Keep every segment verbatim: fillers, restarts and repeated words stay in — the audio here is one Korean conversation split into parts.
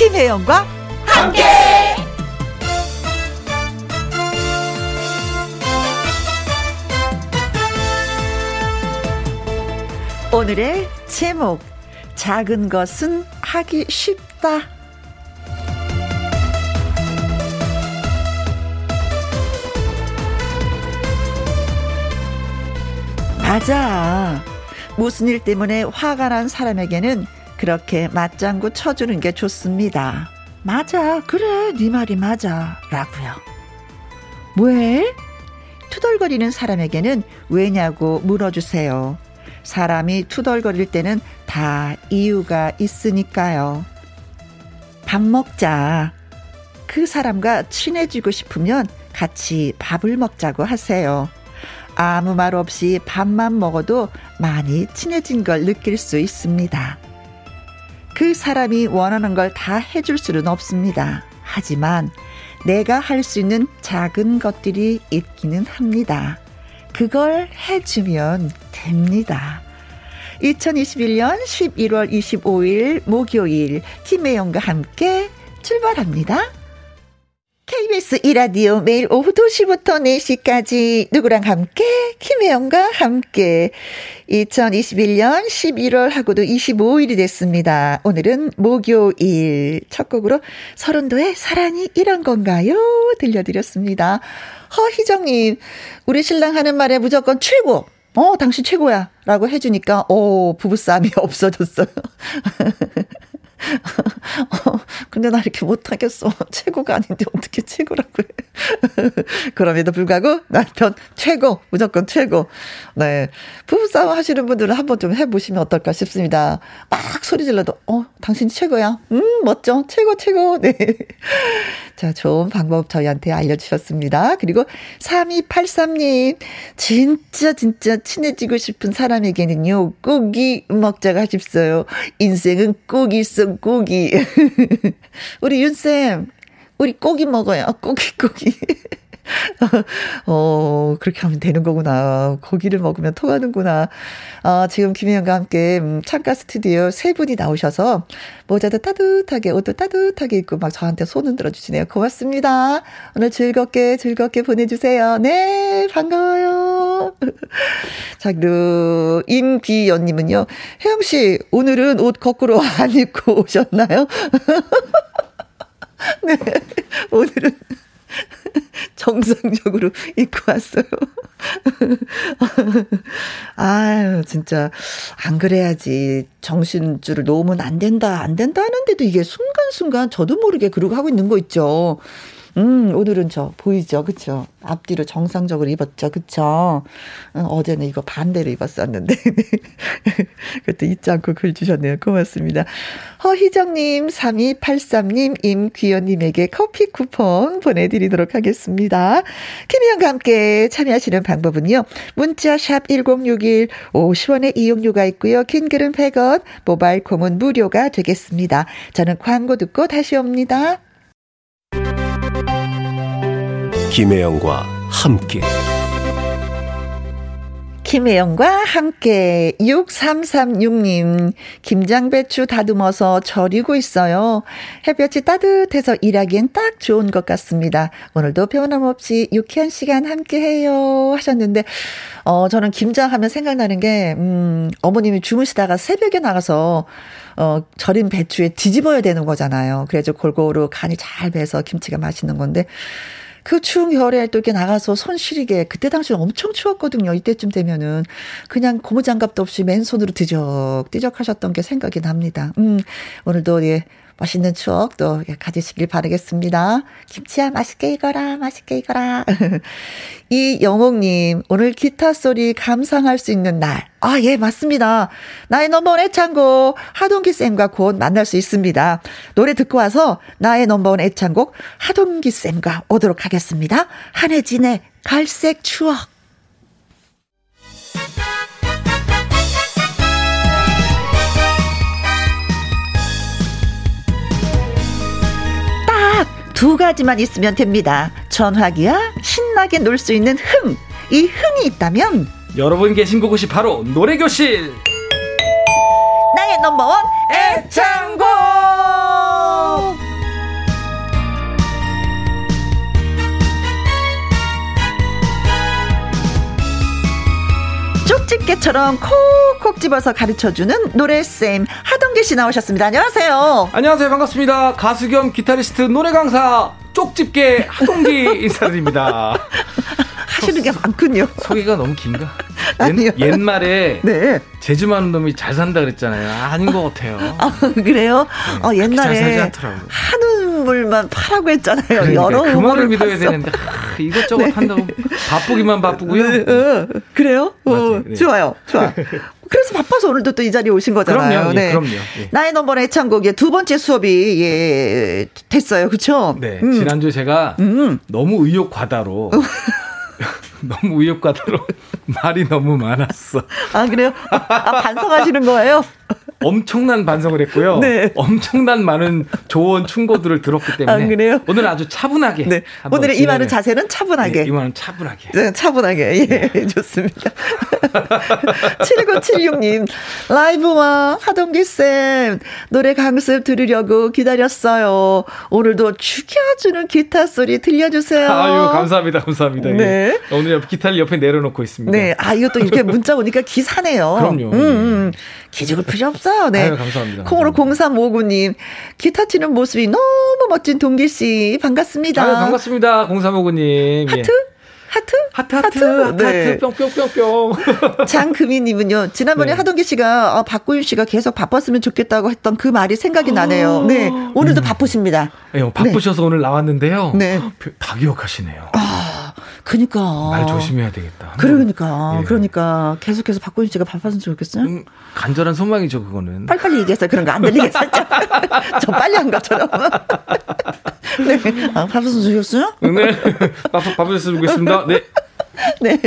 김혜영과 함께. 오늘의 제목, 작은 것은 하기 쉽다. 맞아. 무슨 일 때문에 화가 난 사람에게는 그렇게 맞장구 쳐주는 게 좋습니다. 맞아, 그래, 네 말이 맞아 라고요. 왜? 투덜거리는 사람에게는 왜냐고 물어주세요. 사람이 투덜거릴 때는 다 이유가 있으니까요. 밥 먹자. 그 사람과 친해지고 싶으면 같이 밥을 먹자고 하세요. 아무 말 없이 밥만 먹어도 많이 친해진 걸 느낄 수 있습니다. 그 사람이 원하는 걸 다 해줄 수는 없습니다. 하지만 내가 할 수 있는 작은 것들이 있기는 합니다. 그걸 해주면 됩니다. 이천이십일년 십일월 이십오일 목요일, 김혜영과 함께 출발합니다. 케이비에스 이 라디오 매일 오후 두 시부터 네 시까지 누구랑 함께? 김혜영과 함께. 이천이십일년 십일월하고도 이십오일이 됐습니다. 오늘은 목요일. 첫 곡으로 서른도의 사랑이 이런 건가요? 들려드렸습니다. 허희정님, 우리 신랑 하는 말에 무조건 최고. 어, 당신 최고야. 라고 해주니까, 오, 부부싸움이 없어졌어요. 어, 근데 나 이렇게 못하겠어. 최고가 아닌데 어떻게 최고라고 해. 그럼에도 불구하고 남편 최고, 무조건 최고. 네, 부부싸움 하시는 분들은 한번 좀 해보시면 어떨까 싶습니다. 막 소리 질러도 어, 당신 최고야. 음, 멋져. 최고 최고. 네. 자, 좋은 방법 저희한테 알려주셨습니다. 그리고 삼이팔삼 님, 진짜 진짜 친해지고 싶은 사람에게는요, 고기 먹자고 하십시오. 인생은 고기 속 고기. 우리 윤쌤, 우리 고기 먹어요. 고기, 고기. 어, 그렇게 하면 되는 거구나. 고기를 먹으면 통하는구나. 아, 지금 김혜영과 함께 창가 스튜디오 세 분이 나오셔서 모자도 따뜻하게, 옷도 따뜻하게 입고 막 저한테 손 흔들어 주시네요. 고맙습니다. 오늘 즐겁게 즐겁게 보내주세요. 네, 반가워요. 자, 그리고 임비연님은요, 혜영 씨, 오늘은 옷 거꾸로 안 입고 오셨나요? 네, 오늘은 정상적으로 입고 왔어요. 아유, 진짜 안 그래야지. 정신줄을 놓으면 안 된다, 안 된다 하는데도 이게 순간순간 저도 모르게 그러고 하고 있는 거 있죠. 음, 오늘은 저 보이죠, 그렇죠? 앞뒤로 정상적으로 입었죠, 그렇죠? 음, 어제는 이거 반대로 입었었는데 그것도 잊지 않고 글 주셨네요. 고맙습니다. 허희정님, 삼이팔삼 님, 임귀연님에게 커피 쿠폰 보내드리도록 하겠습니다. 김혜영과 함께 참여하시는 방법은요, 문자 샵 일공육일, 오십 원의 이용료가 있고요, 긴글은 백 원, 모바일 콩은 무료가 되겠습니다. 저는 광고 듣고 다시 옵니다. 김혜영과 함께. 김혜영과 함께. 육삼삼육 님, 김장배추 다듬어서 절이고 있어요. 햇볕이 따뜻해서 일하기엔 딱 좋은 것 같습니다. 오늘도 변함없이 유쾌한 시간 함께해요 하셨는데, 어, 저는 김장하면 생각나는 게, 음, 어머님이 주무시다가 새벽에 나가서 어, 절인 배추에 뒤집어야 되는 거잖아요. 그래서 골고루 간이 잘 배서 김치가 맛있는 건데, 그 추운 겨울에 또 이렇게 나가서 손 시리게, 그때 당시는 엄청 추웠거든요. 이때쯤 되면은 그냥 고무장갑도 없이 맨손으로 뒤적뒤적 하셨던 게 생각이 납니다. 음, 오늘도 예, 맛있는 추억 또 예, 가지시길 바라겠습니다. 김치야 맛있게 익어라, 맛있게 익어라. 이영옥님, 오늘 기타 소리 감상할 수 있는 날. 아, 예, 맞습니다. 나의 넘버원 애창곡 하동기 쌤과 곧 만날 수 있습니다. 노래 듣고 와서 나의 넘버원 애창곡 하동기 쌤과 오도록 하겠습니다. 한혜진의 갈색 추억. 딱 두 가지만 있으면 됩니다. 전화기와 신나게 놀 수 있는 흥. 이 흥이 있다면 여러분 계신 곳이 바로 노래교실. 나의 넘버원 애창곡. 가루처럼 콕콕 집어서 가르쳐주는 노래쌤 하동기 씨 나오셨습니다. 안녕하세요. 안녕하세요. 반갑습니다. 가수 겸 기타리스트 노래 강사 쪽집게 하동기 인사드립니다. 하시는 게 많군요. 소개가 너무 긴가? 옛, 옛말에 네. 재주 많은 놈이 잘 산다 그랬잖아요. 아닌 것 같아요. 아, 그래요? 네, 어, 옛날에 한 우물만 파라고 했잖아요. 그러니까, 여러 우물을 그 말을 믿어야 되는데 아, 이것저것 네. 한다고 바쁘기만 바쁘고요. 네, 어, 그래요? 어, 네. 좋아요. 좋아. 그래서 바빠서 오늘도 또 이 자리에 오신 거잖아요. 그럼요. 네. 예, 그럼요. 예. 나의 넘버원 애창곡의 두 번째 수업이 예, 됐어요. 그렇죠? 네. 음. 지난주에 제가 음. 너무 의욕 과다로 너무 의욕과대로 말이 너무 많았어. 아, 그래요? 아, 반성하시는 거예요? 엄청난 반성을 했고요. 네. 엄청난 많은 조언, 충고들을 들었기 때문에. 아, 그래요? 오늘 아주 차분하게. 네. 오늘의 진행을. 이 말은 자세는 차분하게. 네, 이 말은 차분하게. 네, 차분하게. 예, 네. 좋습니다. 칠구칠육 님, 라이브와 하동기쌤, 노래 강습 들으려고 기다렸어요. 오늘도 죽여주는 기타 소리 들려주세요. 아유, 감사합니다. 감사합니다. 네. 예. 오늘 기타를 옆에 내려놓고 있습니다. 네. 아, 이거 또 이렇게 문자 오니까 기사네요. 그럼요. 음, 음. 기죽을 필요 없어요. 네. 아유, 감사합니다. 콩으로 공삼오구 님, 기타 치는 모습이 너무 멋진 동기씨, 반갑습니다. 아유, 반갑습니다. 공삼오구 님. 하트? 예. 하트? 하트, 하트, 하트, 하트, 네. 하트 뿅뿅뿅뿅. 장금희님은요, 지난번에 네. 하동기 씨가, 아, 박고윤 씨가 계속 바빴으면 좋겠다고 했던 그 말이 생각이 나네요. 네. 오늘도 음. 바쁘십니다. 네, 바쁘셔서 네. 오늘 나왔는데요. 네. 다 기억하시네요. 아, 그니까. 말 조심해야 되겠다. 그러니까. 네. 그러니까. 계속해서 박고윤 씨가 바빴으면 좋겠어요? 음, 간절한 소망이죠, 그거는. 빨리빨리 얘기했어요. 그런 거 안 들리게 살짝. 저 빨리 한 것처럼. 네. 아, 바쁘셨으면 좋겠어요? 네. 바쁘셨으면 좋겠습니다. 네. 네.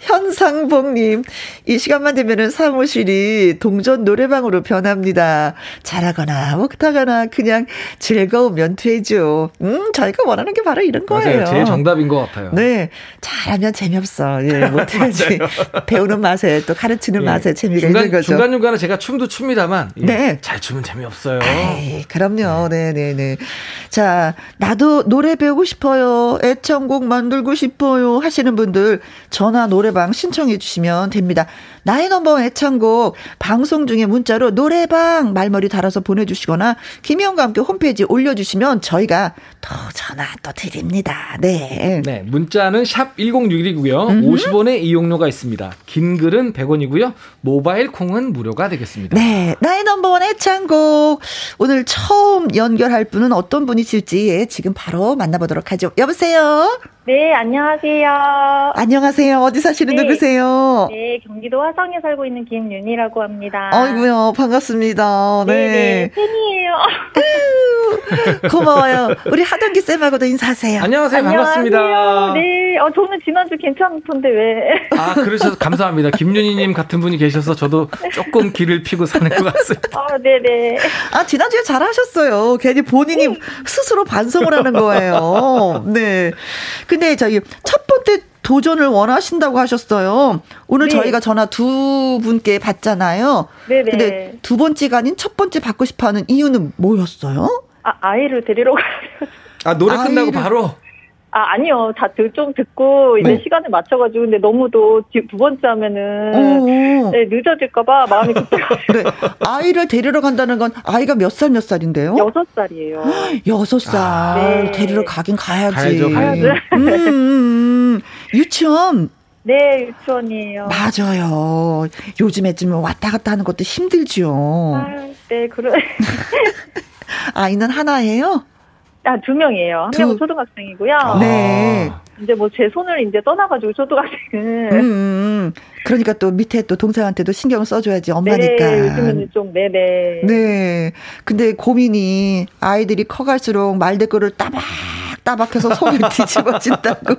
현상봉님, 이 시간만 되면은 사무실이 동전 노래방으로 변합니다. 잘하거나 못하거나 그냥 즐거우면 되죠. 음, 저희가 원하는 게 바로 이런 거예요. 맞아요. 제일 정답인 것 같아요. 네. 잘하면 재미없어. 예, 못해야지. 배우는 맛에 또 가르치는 예. 맛에 재미가 중간, 있는 거죠. 중간중간에 제가 춤도 춥니다만. 예, 네. 잘 추면 재미없어요. 에이, 그럼요. 네네네. 네, 네. 자, 나도 노래 배우고 싶어요. 애청곡 만들고 싶어요. 하시는 분들 전화 노래방 신청해 주시면 됩니다. 나의 넘버 애창곡 방송 중에 문자로 노래방 말머리 달아서 보내주시거나 김혜영과 함께 홈페이지에 올려주시면 저희가 또 전화 또 드립니다. 네, 네, 문자는 샵 일공육일이고요. 음흠. 오십 원의 이용료가 있습니다. 긴 글은 백 원이고요. 모바일 콩은 무료가 되겠습니다. 네, 나의 넘버원 애창곡 오늘 처음 연결할 분은 어떤 분이실지 지금 바로 만나보도록 하죠. 여보세요. 네, 안녕하세요. 안녕하세요. 어디 사시는 네. 누구세요? 네, 경기도 화성에 살고 있는 김윤희라고 합니다. 아이고야, 반갑습니다. 네. 네네, 팬이에요. 고마워요. 우리 하동기 쌤하고도 인사하세요. 안녕하세요. 안녕하세요. 반갑습니다. 네, 어, 저는 지난주 괜찮던데 왜. 아, 그러셔서 감사합니다. 김윤희님 같은 분이 계셔서 저도 조금 기를 피고 사는 것 같습니다. 아, 네네. 아, 지난주에 잘하셨어요. 괜히 본인이 네. 스스로 반성을 하는 거예요. 네. 근데 저희 첫 번째 도전을 원하신다고 하셨어요. 오늘 네. 저희가 전화 두 분께 받잖아요. 네네. 근데 두 번째가 아닌 첫 번째 받고 싶어하는 이유는 뭐였어요? 아, 아이를 데리러 가요. 아, 노래 아이를. 끝나고 바로? 아, 아니요. 다 좀 듣고 이제 네. 시간을 맞춰가지고 근데 너무도 두 번째 하면은 네, 늦어질까봐 마음이 급해가지고. 네. 아이를 데리러 간다는 건 아이가 몇 살 몇 살인데요? 여섯 살이에요. 여섯 살 아, 네. 데리러 가긴 가야지. 가야죠, 가야죠. 음, 음, 유치원. 네, 유치원이에요. 맞아요. 요즘에 좀 왔다 갔다 하는 것도 힘들죠. 아, 네, 그래. 아이는 하나예요? 아, 두 명이에요. 한 두... 명은 초등학생이고요. 네. 이제 뭐 제 손을 이제 떠나가지고 초등학생은. 음, 그러니까 또 밑에 또 동생한테도 신경을 써줘야지 엄마니까. 네, 요즘은 좀 네네. 네. 근데 고민이 아이들이 커갈수록 말대꾸를 따박 따박해서 손이 뒤집어진다고.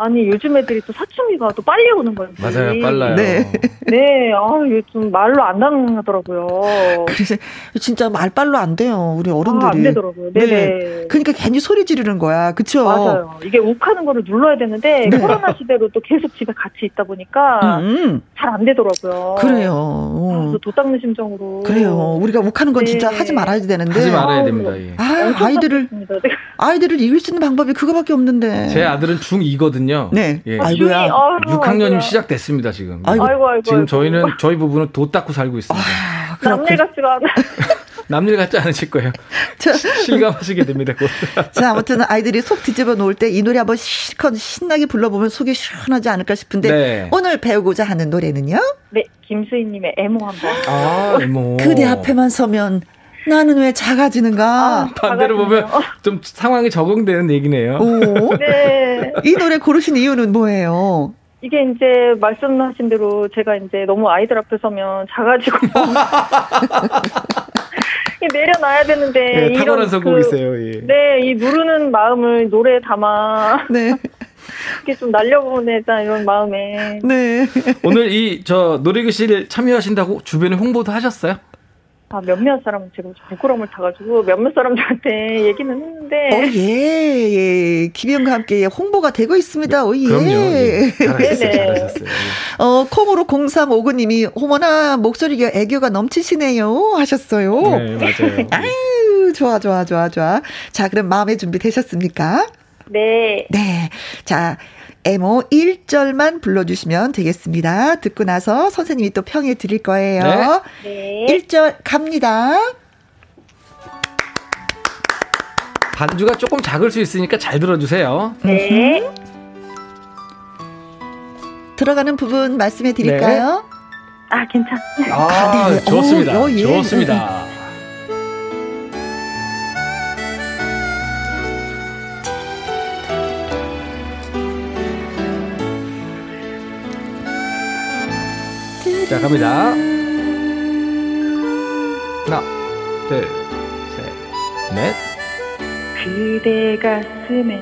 아니, 요즘 애들이 또 사춘기가 또 빨리 오는 거예요. 맞아요, 빨라요. 네, 네, 아, 요즘 말로 안 나가더라고요. 그래서 진짜 말빨로 안 돼요, 우리 어른들이. 아, 안 되더라고요. 네네. 네. 그러니까 괜히 소리 지르는 거야, 그렇죠? 맞아요. 이게 욱하는 거를 눌러야 되는데 네. 코로나 시대로 또 계속 집에 같이 있다 보니까 음. 잘 안 되더라고요. 그래요. 어. 그래서 도 닦는 심정으로. 그래요. 우리가 욱하는 건 네. 진짜 하지 말아야 되는데. 하지 말아야 됩니다. 예. 아, 아이들을 아이들을 이길 수 있는 방법이 그거밖에 없는데. 제 아들은 중이거든요. 학년이거든요. 네. 예. 아이고야. 육 학년이면 시작됐습니다, 지금. 아이고, 아이고, 아이고. 지금 저희는, 저희 부부는 도 닦고 살고 있습니다. 아, 남일 같지가 않아요. 남일 같지 않으실 거예요. 저, 실감하시게 됩니다. 자, 아무튼 아이들이 속 뒤집어 놓을 때 이 노래 한번 실컷 신나게 불러보면 속이 시원하지 않을까 싶은데 네. 오늘 배우고자 하는 노래는요? 네, 김수희님의 애모 한번. 아, 애모. 그대 앞에만 서면 나는 왜 작아지는가? 아, 반대로 작아지네요. 보면 좀 상황이 적응되는 얘기네요. 오, 네. 이 노래 고르신 이유는 뭐예요? 이게 이제 말씀하신 대로 제가 이제 너무 아이들 앞에 서면 작아지고. 내려놔야 되는데 네, 이런 탁월한 선곡이세요. 그, 예. 네, 이 누르는 마음을 노래에 담아 네. 이렇게 좀 날려보내자 이런 마음에. 네. 오늘 이 저 노래교실 참여하신다고 주변에 홍보도 하셨어요? 아, 몇몇 사람은 지금 부끄러움을 타가지고 몇몇 사람들한테 얘기는 했는데. 어, 예, 예. 김혜영과 함께 홍보가 되고 있습니다. 오, 예. 그럼요. 예. 잘하셨어요. 잘하셨어요. 어, 콩으로 공삼오구 님이 어머나, 목소리가 애교가 넘치시네요. 하셨어요. 네, 맞아요. 아유, 좋아, 좋아, 좋아, 좋아. 자, 그럼 마음의 준비 되셨습니까? 네. 네. 자. 애모 일 절만 불러주시면 되겠습니다. 듣고 나서 선생님이 또 평해 드릴 거예요. 네. 네. 일 절 갑니다. 반주가 조금 작을 수 있으니까 잘 들어주세요. 네. 으흠. 들어가는 부분 말씀해 드릴까요? 네. 아, 괜찮. 아, 네. 좋습니다. 오, 예. 좋습니다. 네. 자, 갑니다. 하나, 둘, 셋, 넷. 그대 가슴에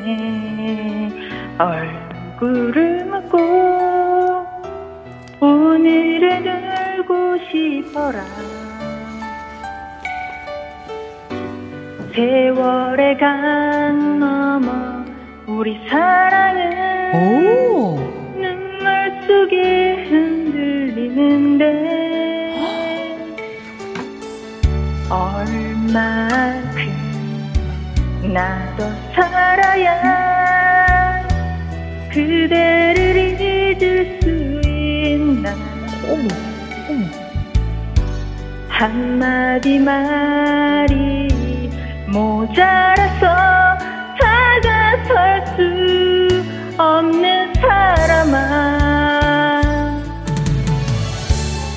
얼굴을 묻고 오늘은 울고 싶어라. 세월의 강 넘어 우리 사랑은 오. 눈물 속에 흔들리는데 얼만큼 나도 살아야 그대를 잊을 수 있나. 어머, 어머. 한마디 말이 모자라서 다가설 수 없는 사람아.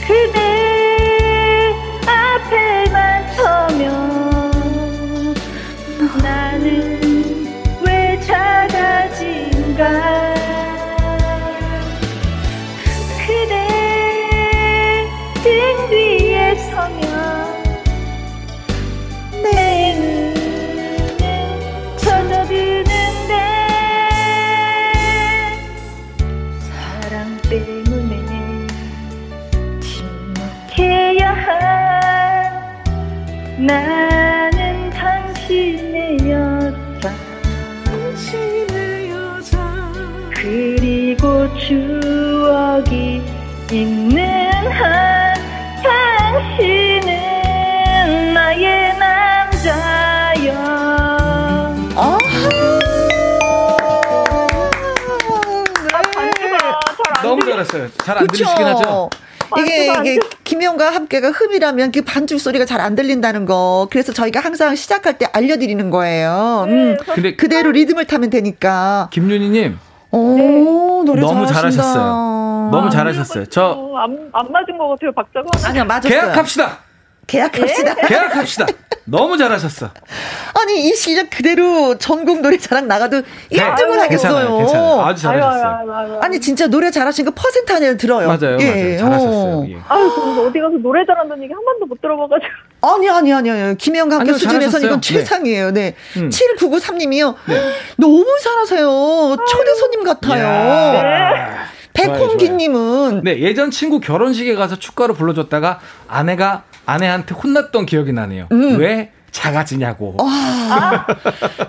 그대 앞에만 서면 나는 왜 작아진가. 그대 등 뒤에 서면 내 눈은 젖어드는데 사랑 때문에 해야 한 나는 당신의 여자. 당신의 여자. 그리고 추억이 있는 한 당신은 나의 남자여. 아, 네. 너무 잘했어요. 잘 안 들리시긴 하죠. 이게, 이게, 김혜영과 함께가 흠이라면 그 반줄 소리가 잘 안 들린다는 거. 그래서 저희가 항상 시작할 때 알려드리는 거예요. 음. 근데 그대로 리듬을 타면 되니까. 김윤희님. 오, 네. 노래 너무 잘하신다. 잘하셨어요. 너무 아, 잘하셨어요. 저. 안, 안 맞은 것 같아요, 박자가. 아니요, 맞았어요. 계약합시다. 계약합시다. 예? 계약합시다. 너무 잘하셨어. 아니, 이 시작 그대로 전국 노래 자랑 나가도 일 등을 하겠어요. 괜찮아요, 괜찮아요. 아주 잘하셨어요. 아유, 아유, 아유. 아니, 진짜 노래 잘하신 거 퍼센트 안에 들어요. 맞아요, 예. 맞아요. 잘하셨어요. 예. 아유, 근데 어디 가서 노래 잘한다는 얘기 한 번도 못 들어봐가지고. 아니, 아니, 아니, 아니. 김혜영과 함께 수준에서는 이건 최상이에요. 네. 네. 음. 칠구구삼 님이요. 네. 너무 잘하세요. 초대 손님 같아요. 백홍기님은. 네, 예전 친구 결혼식에 가서 축가로 불러줬다가 아내가 아내한테 혼났던 기억이 나네요. 음. 왜 작아지냐고. 아.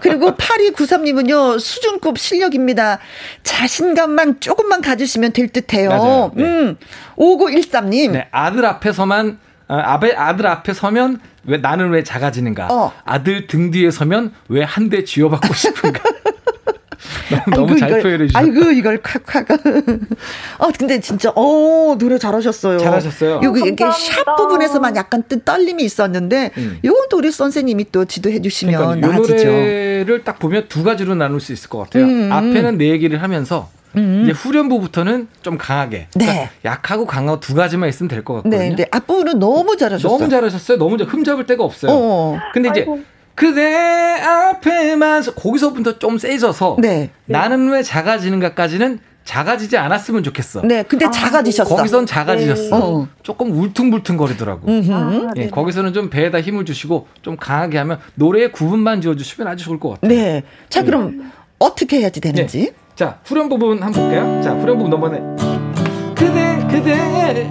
그리고 팔이구삼 님은요. 수준급 실력입니다. 자신감만 조금만 가지시면 될 듯해요. 네. 음. 오구일삼 님. 네, 아들 앞에서만 아베, 아들 앞에 서면 왜 나는 왜 작아지는가. 어. 아들 등 뒤에 서면 왜 한 대 쥐어받고 싶은가. 너무 아이고, 잘 이걸, 표현해 주셨다. 아이고 이걸 콱콱. 어 근데 진짜 어 노래 잘하셨어요. 잘하셨어요. 여기 이게 샵 부분에서만 약간 뜬 떨림이 있었는데 음. 요건 또 우리 선생님이 또 지도해 주시면 그러니까 나아지죠. 이 노래를 딱 보면 두 가지로 나눌 수 있을 것 같아요. 음. 앞에는 내 얘기를 하면서 음. 이제 후렴부부터는 좀 강하게 네. 그러니까 약하고 강하고 두 가지만 있으면 될 것 같거든요. 네, 네. 앞부분은 너무 잘하셨어요. 너무 잘하셨어요. 너무 잘, 흠잡을 데가 없어요. 어어. 근데 이제 아이고. 그대 앞에만 거기서부터 좀 세져서 네. 나는 왜 작아지는가까지는 작아지지 않았으면 좋겠어. 네, 근데 아, 작아지셨어. 거기선 작아지셨어. 네. 어. 조금 울퉁불퉁거리더라고. 아, 네. 네, 거기서는 좀 배에다 힘을 주시고 좀 강하게 하면 노래의 구분만 지어주시면 아주 좋을 것 같아요. 네, 자 그럼 네. 어떻게 해야지 되는지. 네. 자 후렴 부분 한번 볼게요. 자 후렴 부분 넘어네. 그대 그대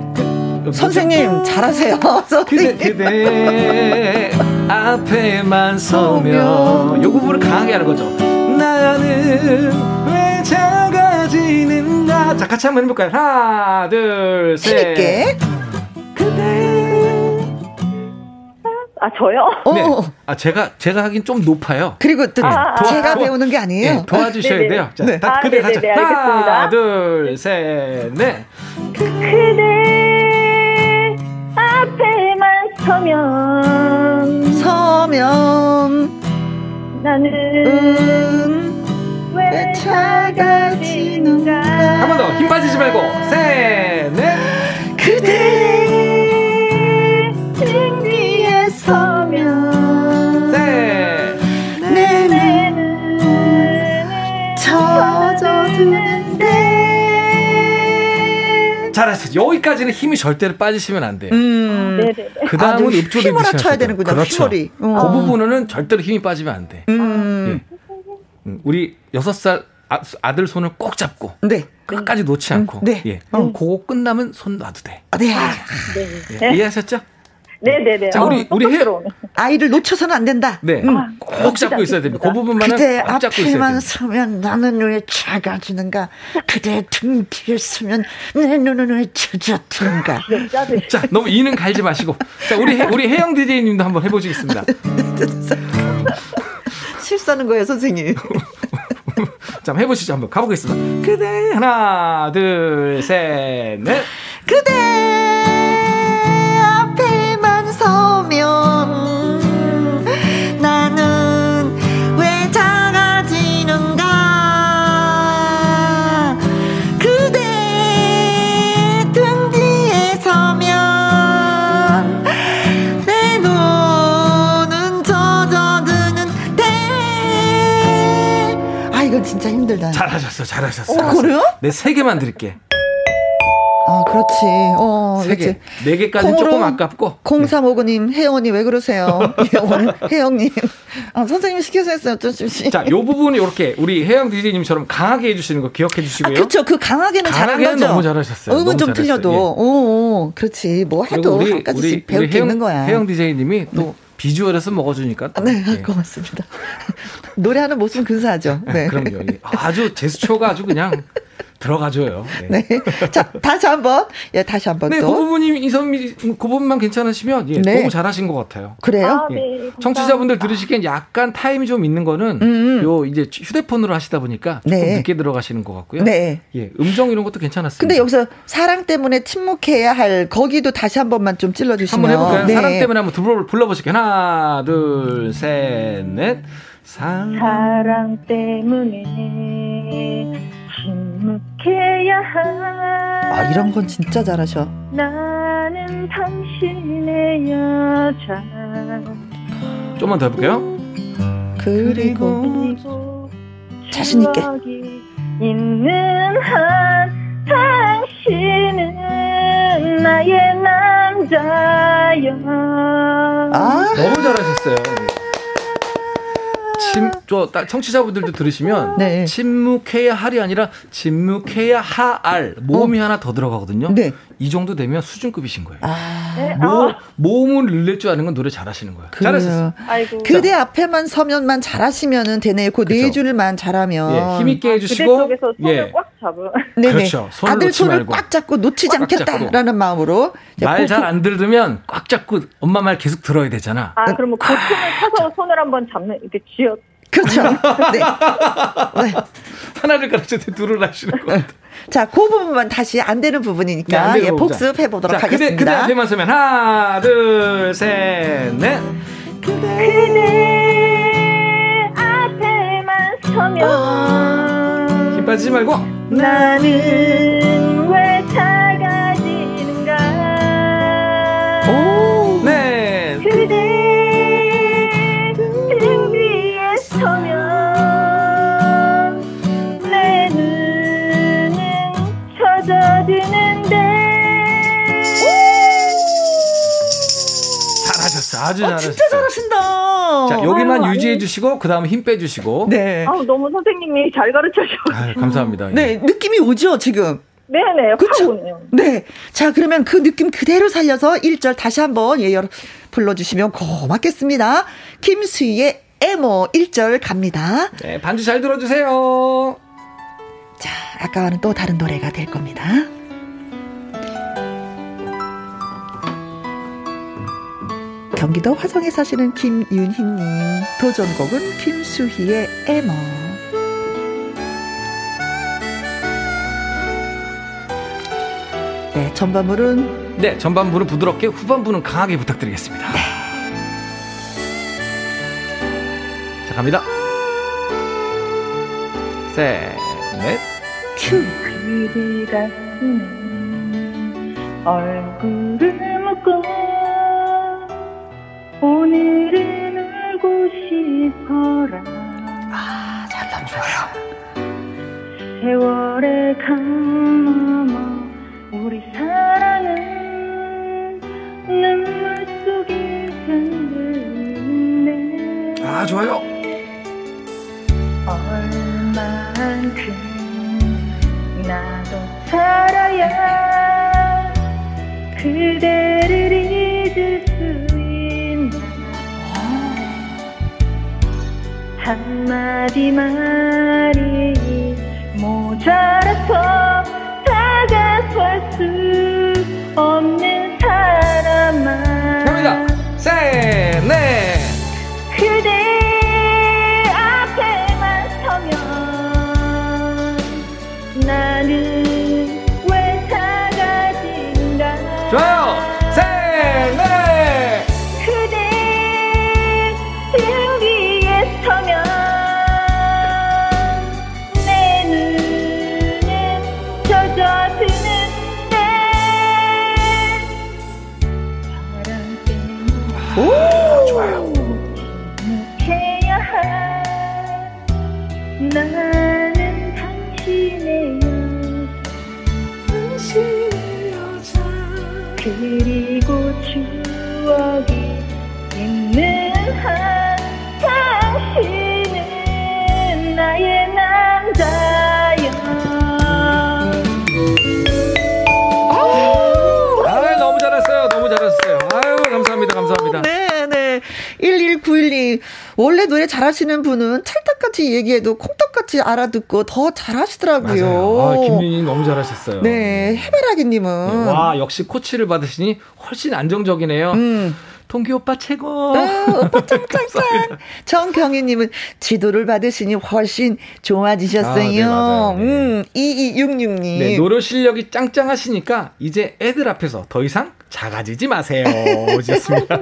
그, 선생님 잘하세요. 선생님. 그대 그대 앞에만 서면 요 부분을 강하게 하는 거죠. 나는 왜 작아지는가. 자 같이 한번 해볼까요? 하나 둘 셋. 쉽게. 그대. 아 저요? 네. 아 제가 제가 하긴 좀 높아요. 그리고 또 아, 도와, 제가 도와, 배우는 게 아니에요. 네, 도와주셔야 네네. 돼요. 자, 네. 다 그대 아, 가자. 하나, 둘, 셋, 넷. 그, 그대 앞에만 서면 서면 나는 음, 왜 차가지는가. 한 번 더 힘 빠지지 말고 셋, 넷. 그대 서면 네. 내 눈은 젖어드는데. 잘하셨어요. 여기까지는 힘이 절대로 빠지시면 안 돼요. 음. 아, 그 다음은 아, 입조리 힘을 쳐야 되는구나. 그렇죠. 휘머리. 그 어. 부분은 절대로 힘이 빠지면 안 돼. 음. 예. 우리 여섯 살 아, 아들 손을 꼭 잡고 네. 끝까지 놓지 않고 음. 네. 예. 음. 그거 끝나면 손 놔도 돼. 아, 네. 아, 네. 예. 이해하셨죠? 네네네. 자, 우리, 어, 우리 해, 아이를 놓쳐서는 안 된다. 네. 응. 꼭 잡고 있어야 됩니다. 그 부분만은 꼭 잡고 있어야 됩니다. 그대 앞에만 서면 나는 왜 작아지는가. 그대 등 뒤에 서면 내 눈은 왜 젖어드는가. 자, 너무 이는 갈지 마시고. 자, 우리, 우리 혜영 디제이님도 한번 해보시겠습니다. 실수하는 거예요, 선생님. 자, 해보시죠. 한번 가보겠습니다. 그대, 하나, 둘, 셋, 넷. 그대! 서면 나는 왜 작아지는가. 그대 등 뒤에 서면 내 눈은 젖어드는데. 아 이건 진짜 힘들다. 잘하셨어 잘하셨어. 어, 그래요? 내 세 개만 드릴게. 아, 그렇지. 어, 세 개. 네 개까지는 조금 아깝고. 공삼오구님, 혜영 언니, 왜 그러세요? 혜영님. 아, 선생님 시켜서 했어요. 어쩔 수 없이. 자, 요 부분이 이렇게 우리 혜영 디제이님처럼 강하게 해주시는 거 기억해 주시고요. 아, 그렇죠. 그 강하게는 잘한 거죠. 강하게는 너무 잘하셨어요. 음은 좀 잘했어요. 틀려도. 예. 오, 오, 그렇지. 뭐 해도 한 가지씩 배울 우리 게 혜영, 있는 거야. 혜영 디제이님이 또. 네. 비주얼에서 먹어주니까. 아, 네, 네, 고맙습니다. 노래하는 모습은 근사하죠. 네. 그럼요. 아주 제스처가 아주 그냥 들어가줘요. 네. 네. 자, 다시 한 번. 예, 다시 한 번 네, 또. 네, 그 부분이, 이선미, 그 부분만 괜찮으시면, 예, 네. 너무 잘하신 것 같아요. 그래요? 아, 네. 청취자분들 들으시기엔 약간 타임이 좀 있는 거는, 음. 요, 이제 휴대폰으로 하시다 보니까, 조금 네. 늦게 들어가시는 것 같고요. 네. 예, 음정 이런 것도 괜찮았습니다. 근데 여기서 사랑 때문에 침묵해야 할, 거기도 다시 한 번만 좀 찔러주시면 한번 해볼까요? 네. 사랑 때문에 한번 불러, 불러보실게요. 하나, 하나, 둘, 셋, 넷. 사랑, 사랑 때문에 침묵해야 할. 아, 이런 건 진짜 잘하셔. 나는 당신의 여자. 좀만 더 해볼게요. 그리고, 그리고 자신있게. 있는 한 당신은 나의 남자여. 아, 너무 잘하셨어요. 침, 저, 청취자분들도 들으시면 네. 침묵해야 할이 아니라 침묵해야 하알 모음이 어. 하나 더 들어가거든요. 네. 이 정도 되면 수준급이신 거예요. 아. 네? 모, 모음을 늘릴 줄 아는 건 노래 잘하시는 거예요. 그래요. 잘하셨어요. 아이고. 그대 앞에만 서면만 잘하시면 되네요. 그 네 줄만 잘하면 예, 힘 있게 해주시고 그대 쪽에서 손을 예. 꽉 잡은. 네네. 그렇죠. 손을 아들 손을 말고. 꽉 잡고 놓치지 꽉 않겠다라는 꽉 마음으로 말 잘 안 들으면 꽉 잡고 엄마 말 계속 들어야 되잖아. 아 그럼 뭐 고통을 타서 손을 한번 잡는 이렇게 쥐어. 그렇죠. 네. 네. 하나를 가르칠 때 둘을 하시는 것 같아요. 자, 그 부분만 다시 안 되는 부분이니까 네, 예, 복습해 보도록 하겠습니다. 그대, 그대한테만 쓰면 하나, 둘, 셋, 넷. 그대한테만 서면 힘 빠지지 말고 나는 왜 작아지는가. 오, 네. 그대 아주 아, 진짜 잘하신다. 자, 여기만 아유, 유지해 아유. 주시고 그다음에 힘 빼주시고. 네. 아, 너무 선생님이 잘 가르쳐 주셔서 감사합니다. 네, 느낌이 오죠 지금. 네네. 그렇죠. 네. 자, 그러면 그 느낌 그대로 살려서 일 절 다시 한번 예, 불러주시면 고맙겠습니다. 김수희의 에모 일 절 갑니다. 네, 반주 잘 들어주세요. 자, 아까와는 또 다른 노래가 될 겁니다. 경기도 화성에 사시는 김윤희님 도전곡은 김수희의 에머. 네, 전반부는 네 전반부는 부드럽게, 후반부는 강하게 부탁드리겠습니다. 네. 자, 갑니다. 셋, 넷, 큐. 그대가 음, 얼굴을 묶고 오늘은 울고 싶어라. 아, 잘 넘어가요. 세월의 강물만 우리 사랑은 눈물 속에 흔들리네. 아, 좋아요. 얼만큼 나도 살아야 그대를 잊을 수. 한마디 말이 모자라서 다가설 수 없는 사람아. 갑니다. 셋, 넷. 그대 앞에만 서면 나는 왜 사라진다. 좋아요. 셋, 넷. 오, 좋아요. 나는 당신의 여자, 그리고 추억이 있는 한 당신은 나의 남자여. 아유, 너무 잘했어요, 너무 잘했어요. 아유, 감사합니다, 감사합니다. 네네. 일일구일이 원래 노래 잘하시는 분은 찰떡같이 얘기해도 콩떡같이 알아듣고 더 잘하시더라고요. 맞아요. 아, 김윤희 너무 잘하셨어요. 네, 해바라기님은 네, 와, 역시 코치를 받으시니 훨씬 안정적이네요. 음. 동기 오빠 최고. 아, 오빠 짱짱짱. 정경희님은 지도를 받으시니 훨씬 좋아지셨어요. 아, 네, 네. 음, 이이육육님. 네, 노래 실력이 짱짱하시니까 이제 애들 앞에서 더 이상 작아지지 마세요. 오셨습니다.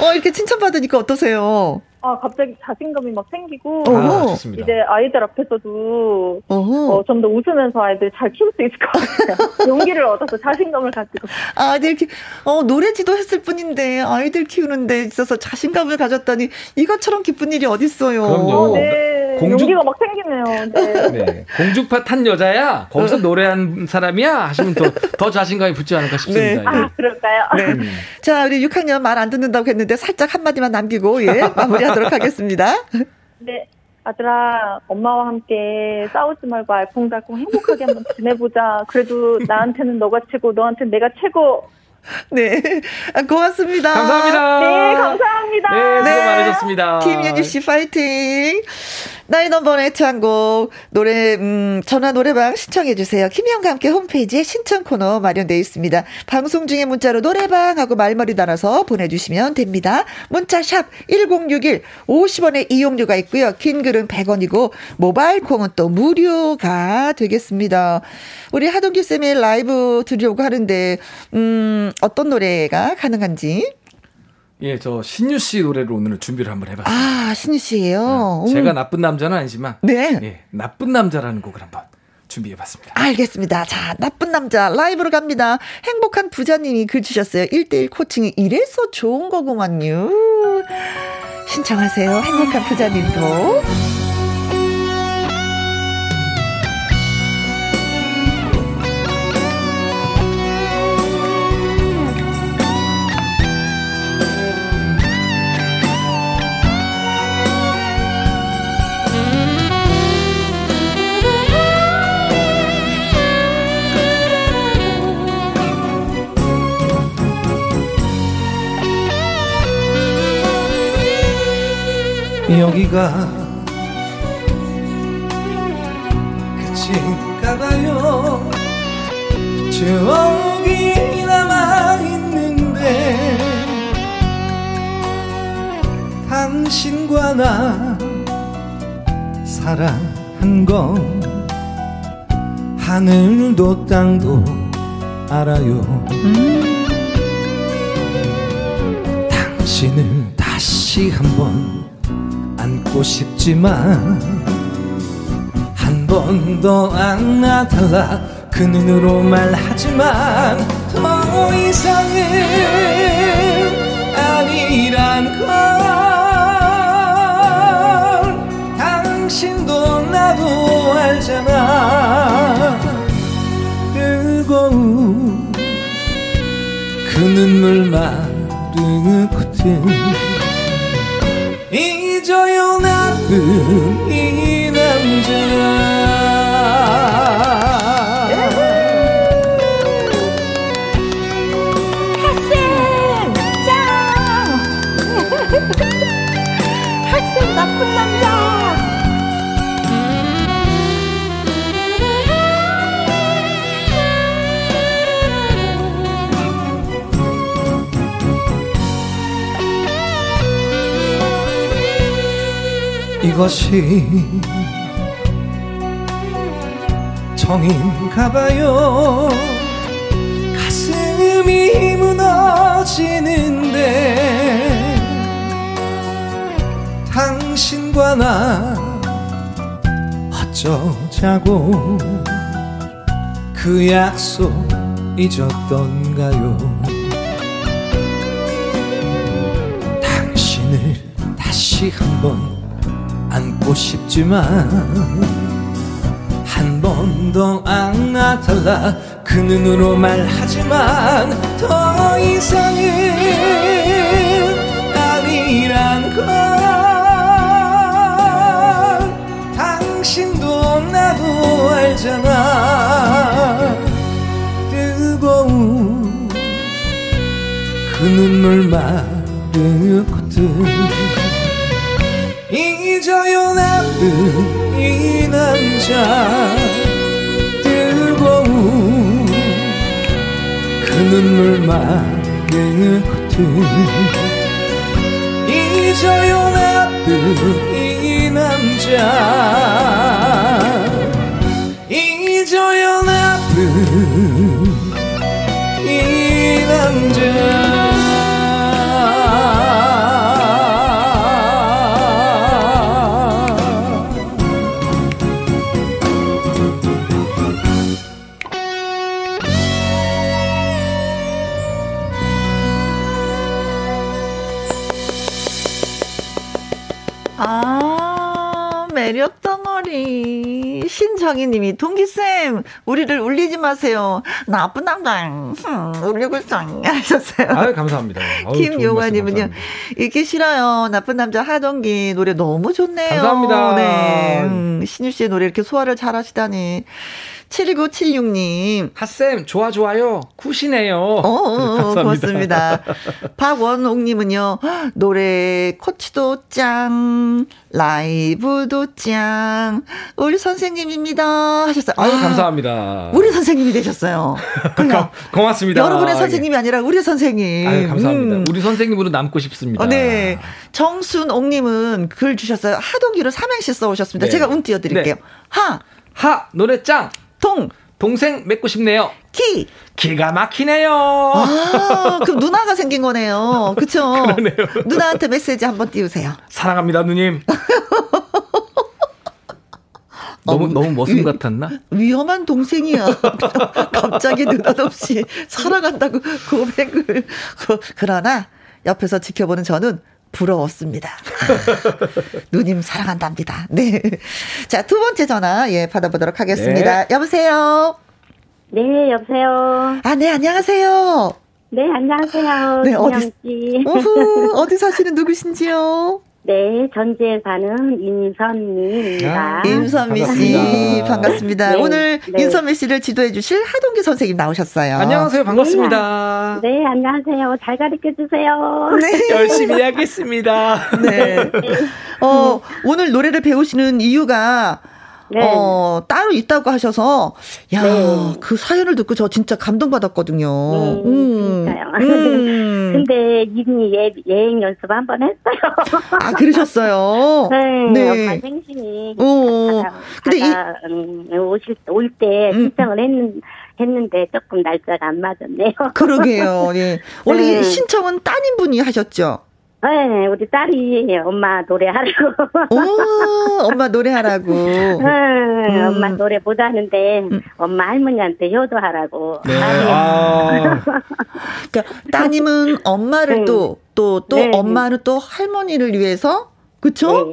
어, 이렇게 칭찬받으니까 어떠세요? 아, 갑자기 자신감이 막 생기고. 아, 좋습니다. 이제 아이들 앞에서도 어, 좀 더 웃으면서 아이들 잘 키울 수 있을 것 같아요. 용기를 얻어서 자신감을 가지고. 아이들 키, 어, 노래 지도했을 뿐인데 아이들 키우는 데 있어서 자신감을 가졌다니 이것처럼 기쁜 일이 어딨어요. 그럼요. 어, 네. 공주... 용기가 막 생기네요. 네. 네. 공주파 탄 여자야? 거기서 노래한 사람이야? 하시면 더, 더 자신감이 붙지 않을까 싶습니다. 네. 아, 그럴까요? 네. 네. 자, 우리 육 학년 말 안 듣는다고 했는데 살짝 한마디만 남기고, 예, 마무리 하도록 하겠습니다. 네. 아들아, 엄마와 함께 싸우지 말고 알콩달콩 행복하게 한번 지내보자. 그래도 나한테는 너가 최고, 너한테는 내가 최고. 네. 고맙습니다. 감사합니다. 네, 감사합니다. 네, 수고 많으셨습니다. 김윤희 씨 파이팅. 나의 넘버원 애창곡 노래 음, 전화 노래방 신청해 주세요. 김혜영과 함께 홈페이지에 신청 코너 마련되어 있습니다. 방송 중에 문자로 노래방하고 말머리 달아서 보내주시면 됩니다. 문자 샵 일공육일 오십 원의 이용료가 있고요. 긴 글은 백 원이고 모바일 콩은 또 무료가 되겠습니다. 우리 하동기 쌤의 라이브 들으려고 하는데 음, 어떤 노래가 가능한지. 예, 저 신유 씨 노래로 오늘 준비를 한번 해봤습니다. 아, 신유 씨예요. 네, 제가 나쁜 남자는 아니지만, 네, 예, 나쁜 남자라는 곡을 한번 준비해봤습니다. 알겠습니다. 자, 나쁜 남자 라이브로 갑니다. 행복한 부자님이 글 주셨어요. 일대일 코칭이 이래서 좋은 거구만요. 신청하세요. 행복한 부자님도. 여기가 끝인가봐요. 추억이 남아있는데 당신과 나 사랑한 건 하늘도 땅도 알아요. 음. 당신을 다시 한번 안고 싶지만 한 번 더 안아달라 그 눈으로 말하지만 더 이상은 아니란 걸 당신도 나도 알잖아. 뜨거운 그 눈물 마른 끝에 잊어요 나쁜 이 남자. 학생 남자. 학생 나쁜 남자. 이것이 정인가봐요. 가슴이 무너지는데 당신과 나 어쩌자고 그 약속 잊었던가요. 당신을 다시 한번 안고 싶지만 한 번 더 안아달라 그 눈으로 말하지만 더 이상은 아니란 걸 당신도 나도 알잖아. 뜨거운 그 눈물 마른 것들 잊어요 나쁜 이 남자. 뜨거운 그 눈물 마른 것들 잊어요 나쁜 이 남자. 잊어요 나쁜 이 남자. 신정희님이 동기쌤 우리를 울리지 마세요. 나쁜 남자 음, 울리고 있어 하셨어요. 아유, 감사합니다. 김용화님은요. 읽기 싫어요. 나쁜 남자 하동기 노래 너무 좋네요. 감사합니다. 네. 음, 신유 씨의 노래 이렇게 소화를 잘하시다니. 칠구칠육 님. 핫쌤 좋아 좋아요. 굿이네요. 어, 고맙습니다. 박원옥님은요. 노래 코치도 짱, 라이브도 짱, 우리 선생님입니다 하셨어요. 아유, 아, 감사합니다. 우리 선생님이 되셨어요. 고, 고맙습니다. 여러분의 선생님이 아니라 우리 선생님. 아유, 감사합니다. 음. 우리 선생님으로 남고 싶습니다. 어, 네. 정순옥님은 글 주셨어요. 하동기로 삼행시 써오셨습니다. 네. 제가 운 띄워드릴게요. 네. 하. 하. 노래 짱. 동. 동생 맺고 싶네요. 기. 기가 막히네요. 아, 그럼 누나가 생긴 거네요. 그쵸? 그러네요. 누나한테 메시지 한번 띄우세요. 사랑합니다, 누님. 너무, 너무 머슴 같았나? 위험한 동생이야. 갑자기 느닷없이 사랑한다고 고백을. 그러나 옆에서 지켜보는 저는 부러웠습니다. 누님 사랑한답니다. 네. 자, 두 번째 전화, 예, 받아보도록 하겠습니다. 네. 여보세요? 네, 여보세요? 아, 네, 안녕하세요? 네, 안녕하세요. 네, 어디, 오후, 어디 사시는 누구신지요? 네, 전주에 사는 임선미입니다. 아, 임선미 씨, 반갑습니다. 반갑습니다. 네, 오늘 네. 임선미 씨를 지도해 주실 하동기 선생님 나오셨어요. 안녕하세요, 반갑습니다. 네, 네 안녕하세요. 잘 가르쳐 주세요. 네, 열심히 하겠습니다. 네. 어, 오늘 노래를 배우시는 이유가 네. 어, 따로 있다고 하셔서, 야, 네. 그 사연을 듣고 저 진짜 감동받았거든요. 네, 음. 진짜요. 음. 근데 이미 예, 예행 연습 한번 했어요. 아, 그러셨어요? 네. 발생심이. 네. 어. 근데 이. 오실, 올 때 신청을 음. 했는, 했는데 조금 날짜가 안 맞았네요. 그러게요. 예. 원래 네. 신청은 따님분이 하셨죠? 네, 우리 딸이 엄마 노래하라고. 오, 엄마 노래하라고. 응, 음. 엄마 노래 못 하는데, 엄마 할머니한테 효도하라고. 네. 아. 그러니까 따님은 엄마를 응. 또, 또, 또 네. 엄마는 또 할머니를 위해서, 그쵸?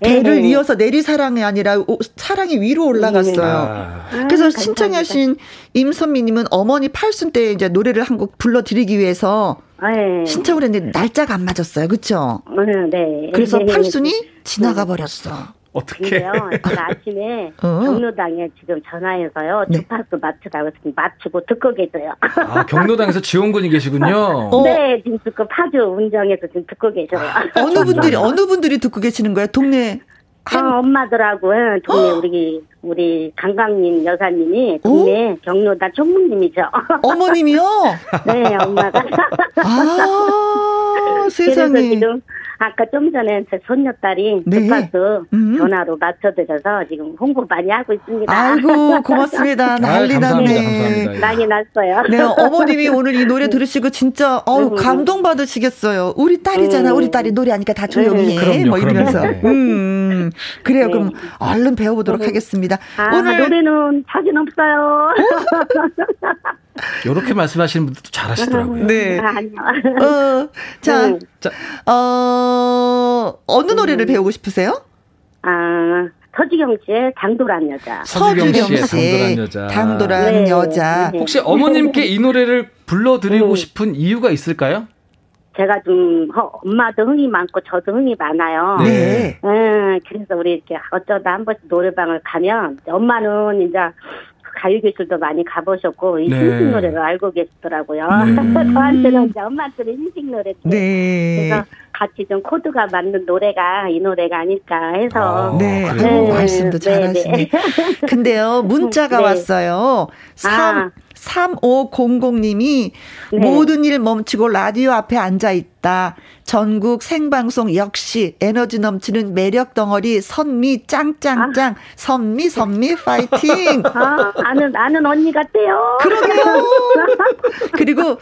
네. 대를 네. 이어서 내리사랑이 아니라 오, 사랑이 위로 올라갔어요. 네. 그래서 아, 신청하신 임선미님은 어머니 팔순 때 이제 노래를 한 곡 불러드리기 위해서 네. 신청을 했는데 날짜가 안 맞았어요. 그쵸? 네. 그래서 팔순이 지나가 버렸어. 어떻게? 아침에 어? 경로당에 지금 전화해서요. 네. 주파수 맞추라고 맞추고 듣고 계세요. 아, 경로당에서 지원군이 계시군요. 어. 네, 지금 듣고 파주 운정에서 지금 듣고 계셔요. 아, 어느 분들이 어느 분들이 듣고 계시는 거예요? 동네 한 어, 엄마들하고 동네 우리 우리 강강님 여사님이 동네 오? 경로당 총무님이죠. 어머님이요? 네, 엄마가. 아, 세상에. 아까 좀 전에 제 손녀딸이 주파수 네. 음. 전화로 맞춰드려서 지금 홍보 많이 하고 있습니다. 아이고 고맙습니다. 난리 나네. 난리 났어요. 네, 어머님이 오늘 이 노래 들으시고 진짜 어우, 감동받으시겠어요. 우리 딸이잖아. 음. 우리 딸이 노래하니까 다 조용히 음. 해. 뭐 이러면서. 네. 음. 그래요. 네. 그럼 얼른 배워보도록 네. 하겠습니다. 아, 오늘 노래는 사진 없어요. 이렇게 말씀하시는 분들도 잘하시더라고요. 네. 어, 자, 네. 자, 어, 어느 노래를 음. 배우고 싶으세요? 아, 서지경 씨의 당돌한 여자. 서지경 씨의 당돌한 여자. 당돌한 네. 여자. 혹시 어머님께 이 노래를 불러드리고 네. 싶은 이유가 있을까요? 제가 좀 허, 엄마도 흥이 많고 저도 흥이 많아요. 네. 음, 그래서 우리 이렇게 어쩌다 한 번씩 노래방을 가면 엄마는 이제 가요교실도 많이 가보셨고 이 신식 네. 노래를 알고 계시더라고요. 네. 저한테는 이제 엄마한테는 신식 노래. 네. 그래서 같이 좀 코드가 맞는 노래가 이 노래가 아닐까 해서. 아, 네. 네. 말씀도 잘하시네. 네. 근데요 문자가 네. 왔어요. 아. 삼오공공 님이 네. 모든 일 멈추고 라디오 앞에 앉아있다. 전국 생방송 역시 에너지 넘치는 매력 덩어리 선미 짱짱짱. 아. 선미 선미 파이팅. 아, 아는 아는 언니 같아요. 그러게요. 그리고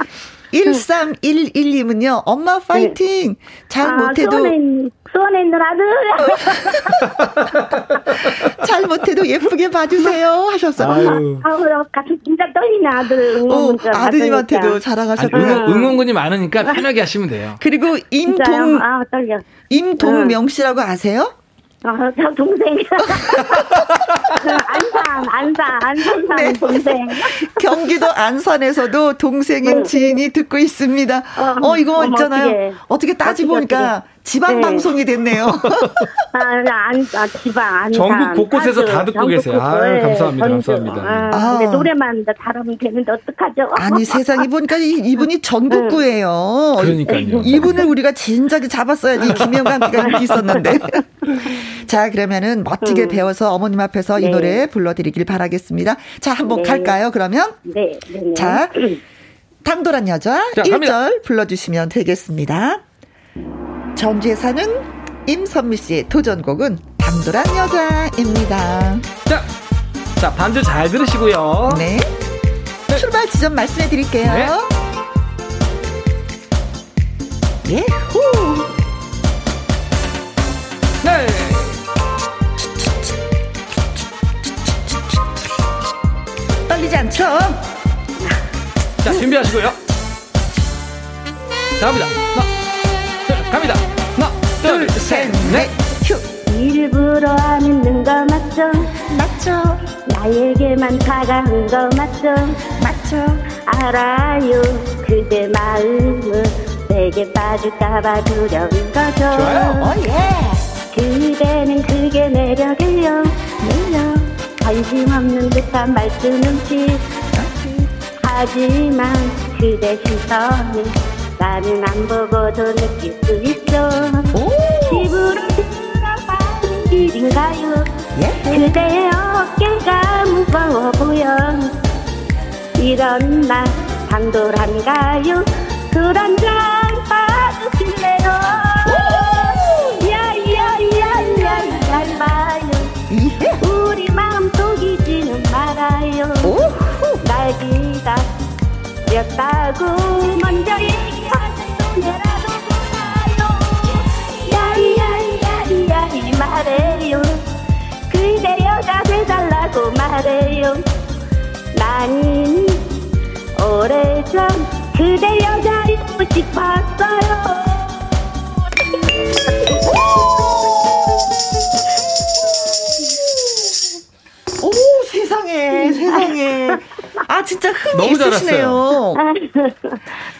일삼일일 님은요. 엄마 파이팅. 네. 잘 아, 못해도. 수원에, 수원에 있는 아들. 잘 못해도 예쁘게 봐주세요. 하셨어요. 아, 같이 진짜 떨리는 아들. 어, 아드님한테도 받으니까. 자랑하셨고요. 응원, 응원군이 많으니까 편하게 하시면 돼요. 그리고 임동, 아, 떨려. 임동명 씨라고 아세요? 아, 저 동생. 안산, 안산, 안산 사는 네. 동생. 경기도 안산에서도 동생인 네. 지인이 듣고 있습니다. 어, 어 이거 어머, 있잖아요. 어떻게, 어떻게 따지보니까 지방 네. 방송이 됐네요. 아, 안, 아, 지방, 안산. 전국 곳곳에서 다 듣고 전국 계세요. 곳곳. 아유, 감사합니다, 전주. 감사합니다. 아, 아. 근데 노래만 잘하면 되는데 어떡하죠? 아니, 세상에 보니까 이분이 전국구예요. 그러니까요. 이분을 우리가 진작에 잡았어야지. 김혜영과 함께 여기 있었는데. 자, 그러면은 멋지게 음. 배워서 어머님 앞에서 네. 이 노래 불러드리길 바라겠습니다. 자, 한번 네. 갈까요, 그러면? 네. 네, 네. 자, 당돌한 여자 자, 일 절 합니다. 불러주시면 되겠습니다. 전주에 사는 임선미 씨의 도전곡은 당돌한 여자입니다. 자, 자 반주 잘 들으시고요. 네. 네. 출발 지점 말씀해 드릴게요. 네. 예후. 네. 떨리지 않죠? 자, 준비하시고요. 자, 갑니다. 하나, 갑니다. 하나, 둘, 셋, 넷. 휴. 일부러 안 있는 거 맞죠? 맞죠? 나에게만 다가온 거 맞죠? 맞죠? 알아요. 그대 마음은 내게 빠질까봐 두려운 거죠. 좋아요. 오, 예. 그대는 그게 매력이요 매력 관심 없는 듯한 말투 눈치 하지만 그대 시선이 나는 안 보고도 느낄 수 있죠. 오. 집으로 들어가는 길인가요 예? 그대의 어깨가 무거워 보여 이런 말 당돌한가요 술 한잔 받으실래요 우리 마음 속이지는 말아요. 오후. 날 기다렸다고 먼저 얘기하는 노래라도 불러요. 야이야이야이야이 말해요. 그대 여자 해달라고 말해요. 난 오래전 그대 여자 잊고 싶었어요. 세상에 세상에 아 진짜 흥이 있으시네요.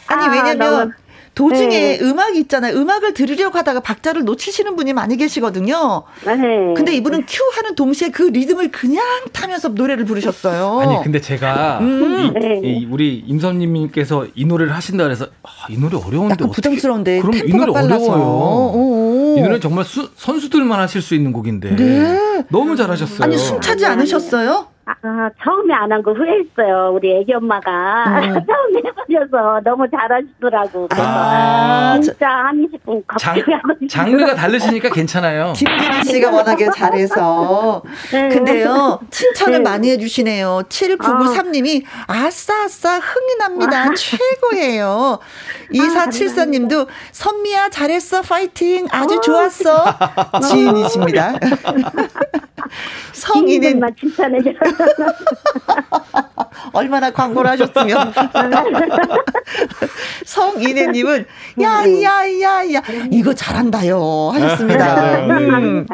아니 왜냐면 아, 도중에 네. 음악이 있잖아요. 음악을 들으려고 하다가 박자를 놓치시는 분이 많이 계시거든요. 네. 근데 이분은 큐 하는 동시에 그 리듬을 그냥 타면서 노래를 부르셨어요. 아니 근데 제가 음. 이, 이, 우리 임선님께서 이 노래를 하신다 그래서 아, 이 노래 어려운데 약간 부담스러운데 그럼 이 노래 빨라서. 어려워요. 이 노래는 정말 수, 선수들만 하실 수 있는 곡인데 네. 너무 잘하셨어요. 아니 숨차지 않으셨어요? 아, 처음에 안 한 거 후회했어요. 우리 애기 엄마가. 음. 처음에 해버려서 너무 잘하시더라고. 그래서 아, 진짜 한 이십 분 갑자기 하고 싶어요. 장르가 다르시니까 괜찮아요. 김혜영 씨가 워낙에 잘해서. 네. 근데요, 칭찬을 네. 많이 해주시네요. 칠구구삼 님이 아싸, 아싸, 흥이 납니다. 와. 최고예요. 이사칠사 님도 선미야, 잘했어, 파이팅. 아주 오. 좋았어. 지인이십니다. 성인은 얼마나 광고를 하셨으면 성인혜님은 야야야야 이거 잘한다요 하셨습니다. 음.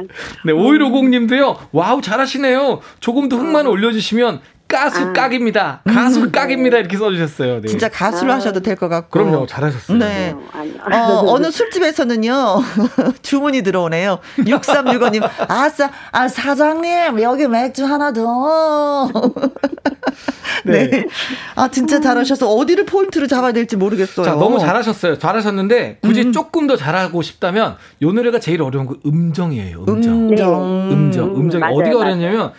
네 오일오공 님도요 와우 잘하시네요. 조금 더 흥만 올려주시면 가수 깍입니다. 가수 깍입니다 이렇게 써주셨어요. 네. 진짜 가수로 하셔도 될 것 같고. 그럼요 잘하셨어요. 네. 어, 어느 술집에서는요 주문이 들어오네요. 육삼육오 님 아싸 아 사장님 여기 맥주 하나 더. 네. 네. 아 진짜 잘하셔서 어디를 포인트로 잡아야 될지 모르겠어요. 자 너무 잘하셨어요. 잘하셨는데 굳이 음. 조금 더 잘하고 싶다면 이 노래가 제일 어려운 건 음정이에요. 음정. 음정. 네. 음정. 음정이 맞아요, 어디가 어렵냐면.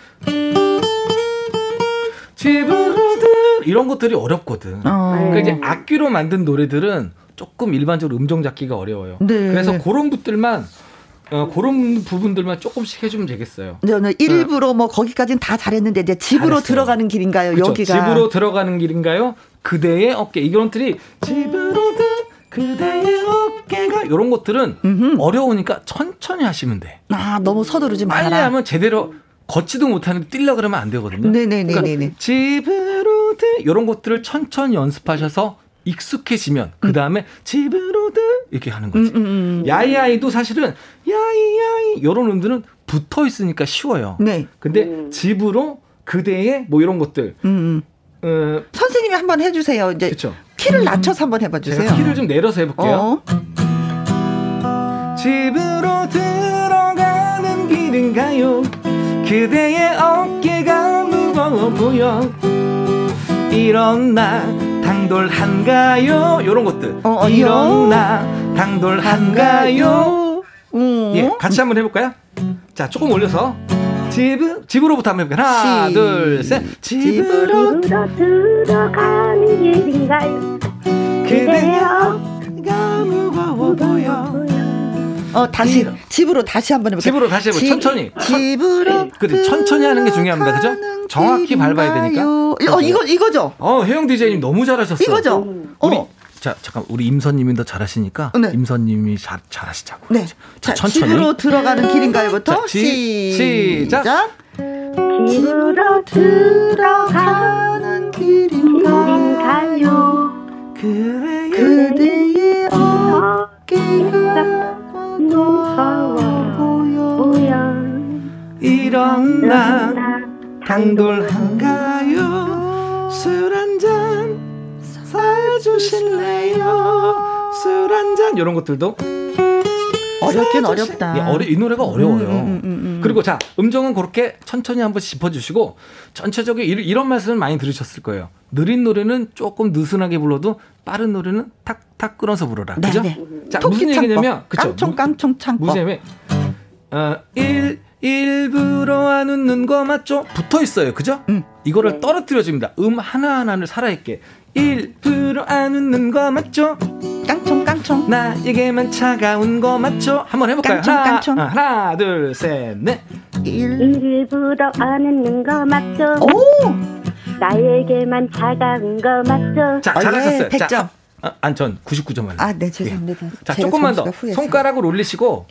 이런 것들이 어렵거든. 어. 그러니까 이제 악기로 만든 노래들은 조금 일반적으로 음정 잡기가 어려워요. 네. 그래서 그런 것들만 어, 그런 부분들만 조금씩 해주면 되겠어요. 저는 일부러 네. 뭐 거기까지는 다 잘했는데 이제 집으로 잘했어요. 들어가는 길인가요? 그쵸? 여기가 집으로 들어가는 길인가요? 그대의 어깨 이런 것들이 집으로 들 그대의 어깨가 이런 것들은 음흠. 어려우니까 천천히 하시면 돼. 아 너무 서두르지 마라. 빨리 하면 제대로. 걷지도 못하는데 뛰려고 그러면 안 되거든요. 네네네네. 그러니까 집으로 들 이런 것들을 천천히 연습하셔서 익숙해지면 그 다음에 음. 집으로 들 이렇게 하는 거지. 음, 음, 음. 야이야이도 사실은 야이야이 이런 음들은 붙어 있으니까 쉬워요. 네. 근데 음. 집으로 그대의 뭐 이런 것들. 음. 어, 선생님이 한번 해주세요. 이제 그쵸? 키를 낮춰서 한번 해봐 주세요. 제가 키를 좀 내려서 해볼게요. 어. 집으로 들어가는 길인가요? 그대의 어깨가 무거워 보여. 일어나 당돌한가요? 이런 것들. 어, 일어나 당돌한가요? 음. 예, 같이 한번 해볼까요? 자, 조금 올려서. 집, 집으로부터 한번 해볼게요. 하나, 시. 둘, 셋. 집으로, 집으로 들어가는 길인가요? 그대의 어깨가 무거워 보여. 어 다시 이, 집으로 다시 한번 해볼까요? 집으로 다시 해볼까요? 천천히 집으로 그래 천천히 하는 게 중요합니다. 그죠? 정확히 밟아야 되니까. 어 이거 이거죠? 어 혜영 디제이님 너무 잘하셨어. 이거죠? 우리 어. 자 잠깐 우리 임선님이 더 잘하시니까 네. 임선님이 잘 잘하시자고. 네. 자, 자 천천히. 집으로 들어가는 길인가요부터 시작. 시작. 집으로 들어가는 길인가요? 그대의, 그대의 어깨가 일어나 당돌한가요? 술 한잔 사주실래요? 술 한잔 이런 것들도 어렵긴 어렵다. 예, 어려, 이 노래가 어려워요. 음, 음, 음, 음. 그리고 자 음정은 그렇게 천천히 한번 짚어주시고 전체적인 이런, 이런 말씀을 많이 들으셨을 거예요. 느린 노래는 조금 느슨하게 불러도 빠른 노래는 탁탁 끌어서 부르라. 그죠? 네, 네. 자 무슨 얘기냐면 깡총 깡총 창법. 무슨 어, 일 일부러 안 웃는 거 맞죠? 붙어 있어요. 그죠? 음. 이거를 네. 떨어뜨려 줍니다. 음 하나 하나를 살아있게. 일부러 안 웃는 거 맞죠? 깡총 깡총. 나에게만 차가운 거 맞죠? 한번 해볼까요? 깡총, 하나, 깡총. 아, 하나 둘 셋 넷. 일. 일부러 안 웃는 거 맞죠? 오. 나에게만 차가운 거 맞죠? 자, 잘하셨어요. 백 점. 자, 아, 안, 전 구십구 점 할래요. 아, 네, 죄송합니다. 예. 자, 조금만 더 후회했어요. 손가락을 올리시고,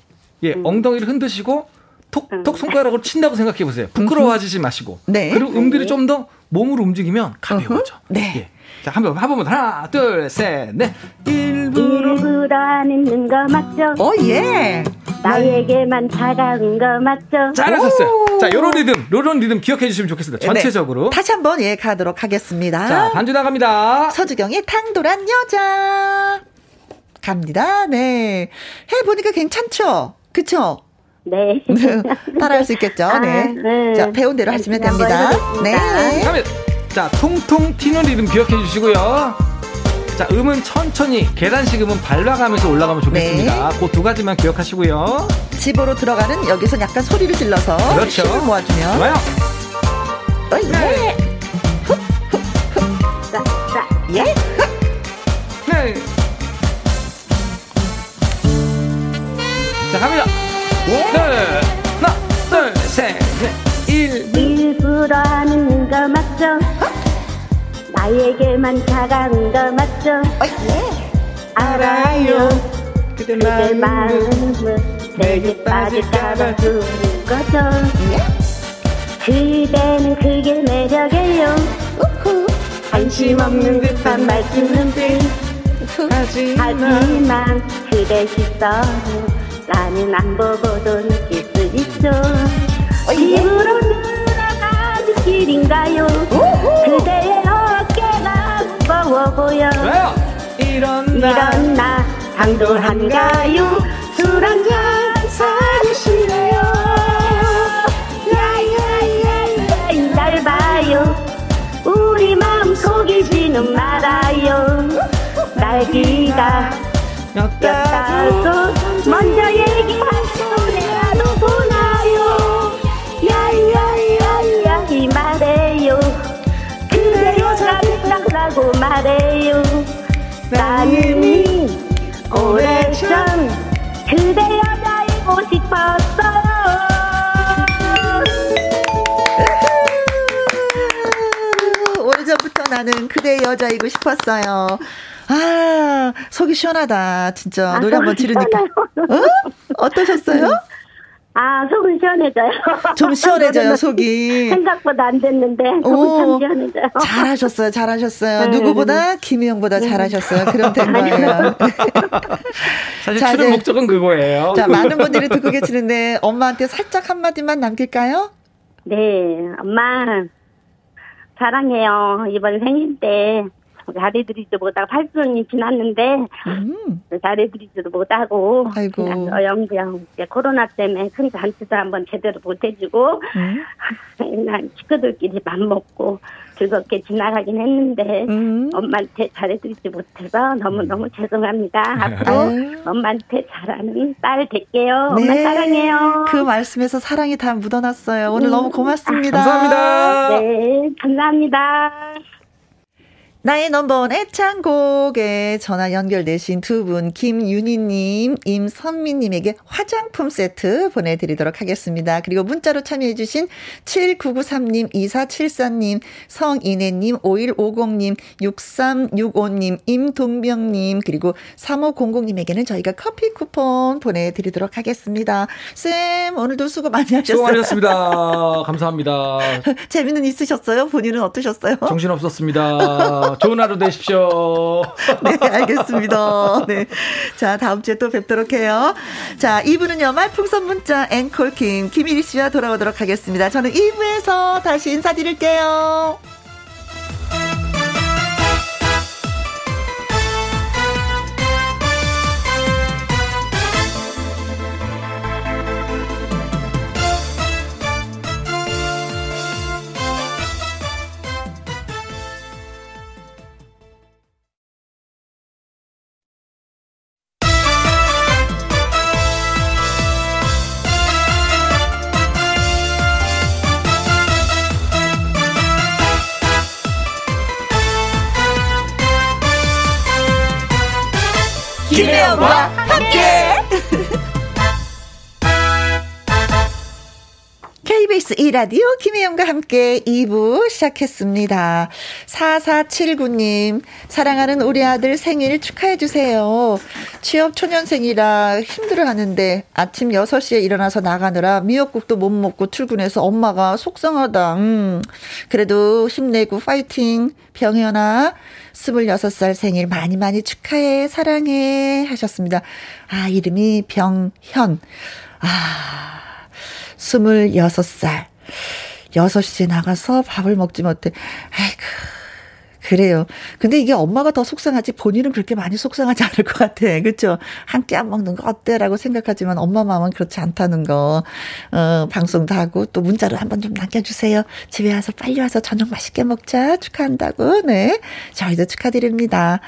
예, 음. 엉덩이를 흔드시고, 톡톡 손가락으로 친다고 생각해 보세요. 부끄러워하지 마시고. 네. 그리고 음들이 좀 더 몸으로 움직이면 가벼워져. 네. 예. 자, 한번 해보면 하나, 둘, 셋, 넷. 일부러 일부러 안 있는 거 맞죠? 오, 예. 나에게만 차가운 거 맞죠? 잘하셨어요. 자, 요런 리듬, 요런 리듬 기억해 주시면 좋겠습니다. 전체적으로. 네. 다시 한번 예, 가도록 하겠습니다. 자, 반주 나갑니다. 서주경의 탕돌한 여자. 갑니다. 네. 해보니까 괜찮죠? 그쵸? 네. 따라할 수 있겠죠? 아, 네. 네. 자, 배운 대로 하시면 됩니다. 네. 갑니다. 자, 통통 튀는 리듬 기억해 주시고요. 자, 음은 천천히 계단식 음은 밟아가면서 올라가면 좋겠습니다. 네. 그 두 가지만 기억하시고요. 집으로 들어가는 여기서 약간 소리를 질러서 그렇죠. 힘을 모아주면 좋아요. 어이, 네. 훅, 훅, 훅. 자, 자. 예. 훅. 네. 자, 갑니다. 예. 둘, 하나, 둘, 셋, 넷. 일부러 하는 거 맞죠? 어? 나에게만 차가운 거 맞죠? 어, 예. 알아요. 그대 마음을 내게 빠질까봐 두는 거죠. 예. 그대는 그게 매력이에요. 우후. 관심 없는 듯한 말투는 듯 하지만 그대 시선은 나는 안 보고도 느낄 수 있죠. 집으로 들어가는 길인가요? 오호! 그대의 어깨가 무거워 보여. 일어나, 일어나 당돌한가요? 술 한잔 사주실래요? 야야야야 날 봐요. 우리 마음 속이지는 말아요. 날기가 엿다도 먼저 얘기할 소리라도 보나요? 야야야야이 말해요. 그대 여자를 닦라고 말해요. 난 이미 오래전 그대 여자이고 싶었어요. 오래전부터 나는 그대 여자이고 싶었어요. 아 속이 시원하다 진짜. 아, 노래 한번 지르니까 어? 어떠셨어요? 아, 속은 시원해져요. 좀 시원해져요, 속이. 생각보다 안 됐는데 속은 참 시원해져요. 잘하셨어요, 잘하셨어요. 네. 누구보다 김혜영보다 네. 잘하셨어요. 그럼 된 거예요. 사실 자, 출연 이제, 목적은 그거예요. 자, 많은 분들이 듣고 계시는데 엄마한테 살짝 한마디만 남길까요? 네, 엄마 사랑해요. 이번 생일 때 잘해드리지도 못하고 팔 주년이 지났는데 음. 잘해드리지도 못하고 아이고. 영부영 코로나 때문에 큰 잔치도 한번 제대로 못해주고 음. 난 식구들끼리 밥 먹고 즐겁게 지나가긴 했는데 음. 엄마한테 잘해드리지 못해서 너무너무 죄송합니다. 앞으로 아유. 엄마한테 잘하는 딸 될게요. 네. 엄마 사랑해요. 그 말씀에서 사랑이 다 묻어났어요. 오늘 음. 너무 고맙습니다. 아, 감사합니다. 네, 감사합니다. 나의 넘버원 애창곡에 전화 연결되신 두 분 김윤희님, 임선미님에게 화장품 세트 보내드리도록 하겠습니다. 그리고 문자로 참여해 주신 칠구구삼 님, 이사칠사 님, 성인혜님, 오일오공 님, 육삼육오 님, 임동명님 그리고 삼오공공 님에게는 저희가 커피 쿠폰 보내드리도록 하겠습니다. 쌤 오늘도 수고 많이 하셨어요. 수고 많으셨습니다. 감사합니다. 재미는 있으셨어요? 본인은 어떠셨어요? 정신없었습니다. 좋은 하루 되십시오. 네, 알겠습니다. 네. 자, 다음 주에 또 뵙도록 해요. 자, 이 부는요, 말풍선 문자 앵콜킴 김일희 씨와 돌아오도록 하겠습니다. 저는 이 부에서 다시 인사드릴게요. 김혜영과 함께 케이비에스 이 라디오 김혜영과 함께 이 부 시작했습니다. 사사칠구 님 사랑하는 우리 아들 생일 축하해 주세요. 취업 초년생이라 힘들어하는데 아침 여섯 시에 일어나서 나가느라 미역국도 못 먹고 출근해서 엄마가 속상하다. 음, 그래도 힘내고 파이팅. 병현아 스물여섯 살 생일 많이 많이 축하해 사랑해 하셨습니다. 아 이름이 병현. 아 스물여섯 살 여섯 시에 나가서 밥을 먹지 못해. 아이고 그래요. 근데 이게 엄마가 더 속상하지 본인은 그렇게 많이 속상하지 않을 것 같아. 그렇죠? 한 끼 안 먹는 거 어때라고 생각하지만 엄마 마음은 그렇지 않다는 거. 어, 방송도 하고 또 문자로 한번 좀 남겨주세요. 집에 와서 빨리 와서 저녁 맛있게 먹자. 축하한다고. 네. 저희도 축하드립니다.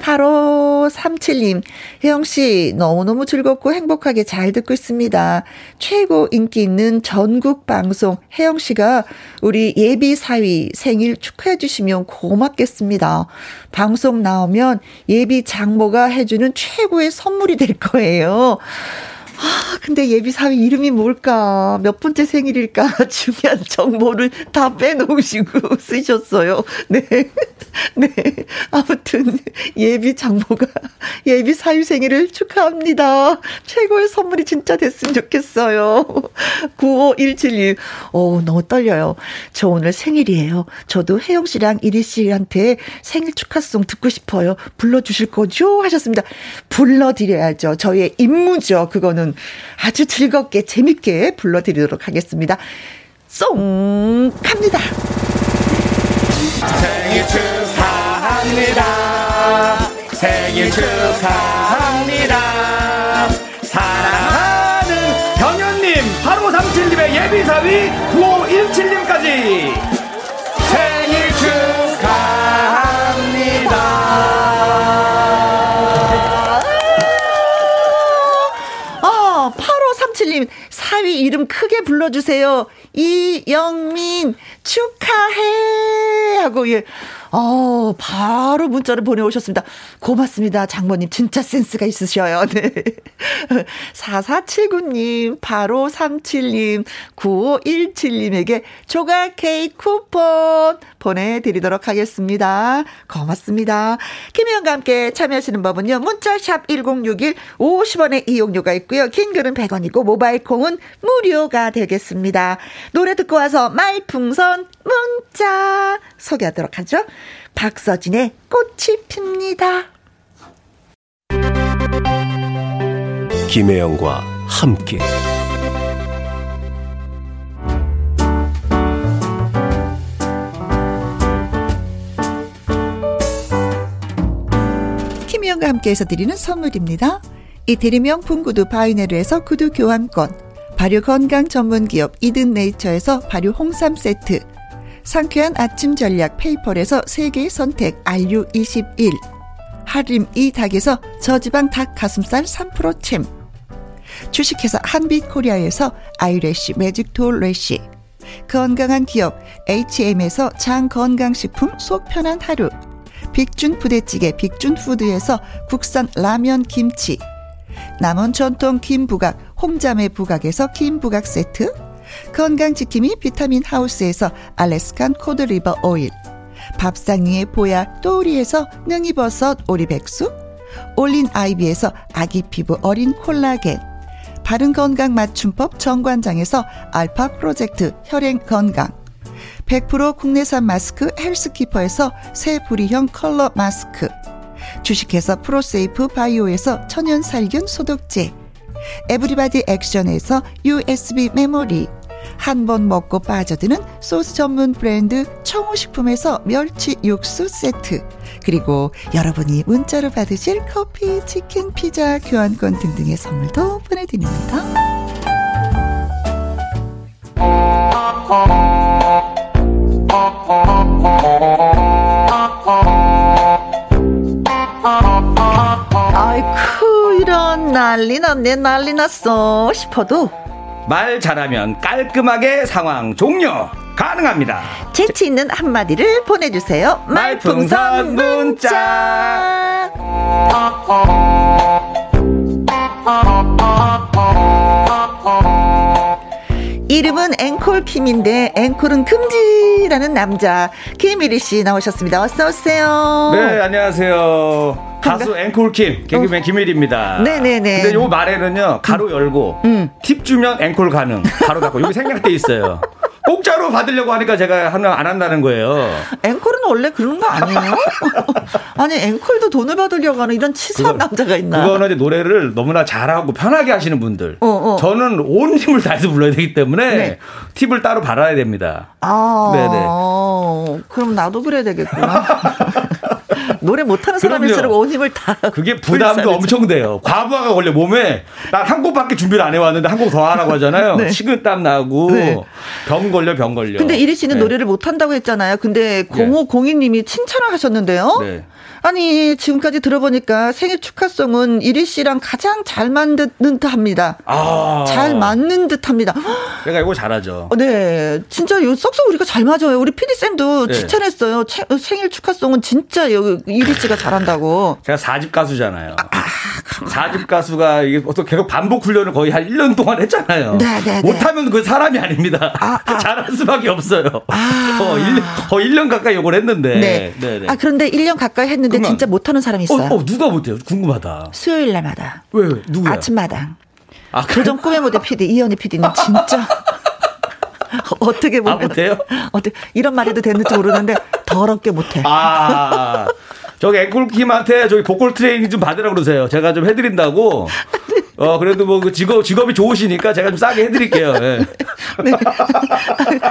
팔오삼칠 님 혜영씨 너무너무 즐겁고 행복하게 잘 듣고 있습니다. 최고 인기 있는 전국 방송 혜영씨가 우리 예비 사위 생일 축하해 주시면 고맙겠습니다. 방송 나오면 예비 장모가 해주는 최고의 선물이 될 거예요. 아, 근데 예비 사위 이름이 뭘까? 몇 번째 생일일까? 중요한 정보를 다 빼놓으시고 쓰셨어요. 네. 네. 아무튼, 예비 장모가 예비 사위 생일을 축하합니다. 최고의 선물이 진짜 됐으면 좋겠어요. 구오일칠 님. 어, 너무 떨려요. 저 오늘 생일이에요. 저도 혜영 씨랑 이리 씨한테 생일 축하송 듣고 싶어요. 불러주실 거죠? 하셨습니다. 불러드려야죠. 저의 임무죠. 그거는. 아주 즐겁게 재밌게 불러드리도록 하겠습니다. 쏭 갑니다. 생일 축하합니다. 생일 축하합니다. 사랑하는 경연님 팔오삼칠 님의 예비사위 구오일칠 님까지 생일 축하합니다. 사위 이름 크게 불러주세요. 이영민 축하해 하고 예. 어, 바로 문자를 보내오셨습니다. 고맙습니다. 장모님 진짜 센스가 있으셔요. 네. 사사칠구 님, 팔오삼칠 님, 구오일칠 님에게 조각 케이크 쿠폰 보내드리도록 하겠습니다. 고맙습니다. 김혜영과 함께 참여하시는 법은요. 문자샵 일공육일 오십 원의 이용료가 있고요. 긴 글은 백 원이고 모바일 콩은 무료가 되겠습니다. 노래 듣고 와서 말풍선 문자 소개하도록 하죠. 박서진의 꽃이 핍니다. 김혜영과 함께 김혜영과 함께해서 드리는 선물입니다. 이태리 명품 구두 바이네르에서 구두 교환권, 발효 건강 전문 기업 이든 네이처에서 발효 홍삼 세트, 상쾌한 아침 전략 페이펄에서 세계의 선택 알유 이십일, 하림 이 닭에서 저지방 닭 가슴살 삼 퍼센트 챔, 주식회사 한빛 코리아에서 아이래쉬 매직 돌 래쉬, 건강한 기업 에이치엠에서 장 건강식품 속 편한 하루, 빅준 부대찌개 빅준 푸드에서 국산 라면 김치, 남원 전통 김부각 홍자매 부각에서 김부각 세트, 건강지킴이 비타민 하우스에서 알래스칸 코드리버 오일, 밥상 위의 보약 또우리에서 능이버섯 오리백숙, 올린 아이비에서 아기 피부 어린 콜라겐, 바른건강 맞춤법 정관장에서 알파 프로젝트 혈행건강, 백 퍼센트 국내산 마스크 헬스키퍼에서 새 부리형 컬러 마스크, 주식회사 프로세이프 바이오에서 천연살균 소독제, 에브리바디 액션에서 유에스비 메모리, 한 번 먹고 빠져드는 소스 전문 브랜드 청우식품에서 멸치 육수 세트, 그리고 여러분이 문자로 받으실 커피, 치킨, 피자, 교환권 등등의 선물도 보내드립니다. 아이쿠, 이런 난리 났네, 난리 났어 싶어도 말 잘하면 깔끔하게 상황 종료 가능합니다. 재치 있는 한마디를 보내주세요. 말풍선 문자. 이름은 앵콜킴인데 앵콜은 금지라는 남자 김일희 씨 나오셨습니다. 어서 오세요. 네, 안녕하세요. 가수 앵콜킴 개그맨 어. 김일희입니다. 네네네. 근데 요 말에는요 가로 열고 음. 팁 주면 앵콜 가능 가로 닫고 여기 생략돼 있어요. 공짜로 받으려고 하니까 제가 하나 안 한다는 거예요. 앵콜은 원래 그런 거 아니에요? 아니 앵콜도 돈을 받으려고 하는 이런 치사한 그건, 남자가 있나? 그거는 이제 노래를 너무나 잘하고 편하게 하시는 분들. 어, 어. 저는 온 힘을 다해서 불러야 되기 때문에 네. 팁을 따로 받아야 됩니다. 아, 네네. 그럼 나도 그래야 되겠구나. 노래 못하는 사람일수록 온 힘을 다. 그게 부담도 엄청 돼요. 과부하가 걸려 몸에. 난 한 곡밖에 준비를 안 해왔는데 한 곡 더 하라고 하잖아요. 네. 식은땀 나고 네. 병 걸려 병 걸려. 근데 이리 씨는 네. 노래를 못한다고 했잖아요. 근데 공오공이 님이 칭찬을 하셨는데요. 네. 아니 지금까지 들어보니까 생일 축하송은 이리 씨랑 가장 잘 맞는 듯합니다. 아. 잘 맞는 듯합니다. 제가 이거 잘하죠. 네, 진짜 요 썩썩 우리가 잘 맞아요. 우리 피디 쌤도 네. 추천했어요. 채, 생일 축하송은 진짜 여기 이리 씨가 잘한다고. 제가 사 집 가수잖아요. 아, 아, 사 집 가수가 이게 계속 반복 훈련을 거의 한 일 년 동안 했잖아요. 네, 네, 네. 못하면 그 사람이 아닙니다. 아, 아. 잘할 수밖에 없어요. 아. 어, 일 년, 거의 일 년 가까이 요걸 했는데. 네. 네, 네. 아, 그런데 일 년 가까이 했는데. 근데 진짜 못하는 사람이 있어요. 어, 어, 누가 못해요? 궁금하다. 수요일날마다. 왜? 왜? 누구야? 아침마당. 아, 도전 그래? 꿈의 무대 피디 이현희 피디는 진짜 어떻게 보면 아, 못해요? 어떻게 이런 말해도 되는지 모르는데 더럽게 못해. 아, 저기 앵콜킴한테 저기 보컬 트레이닝 좀 받으라고 그러세요. 제가 좀 해드린다고. 어, 그래도 뭐 그 직업, 직업이 좋으시니까 제가 좀 싸게 해드릴게요. 네. 네.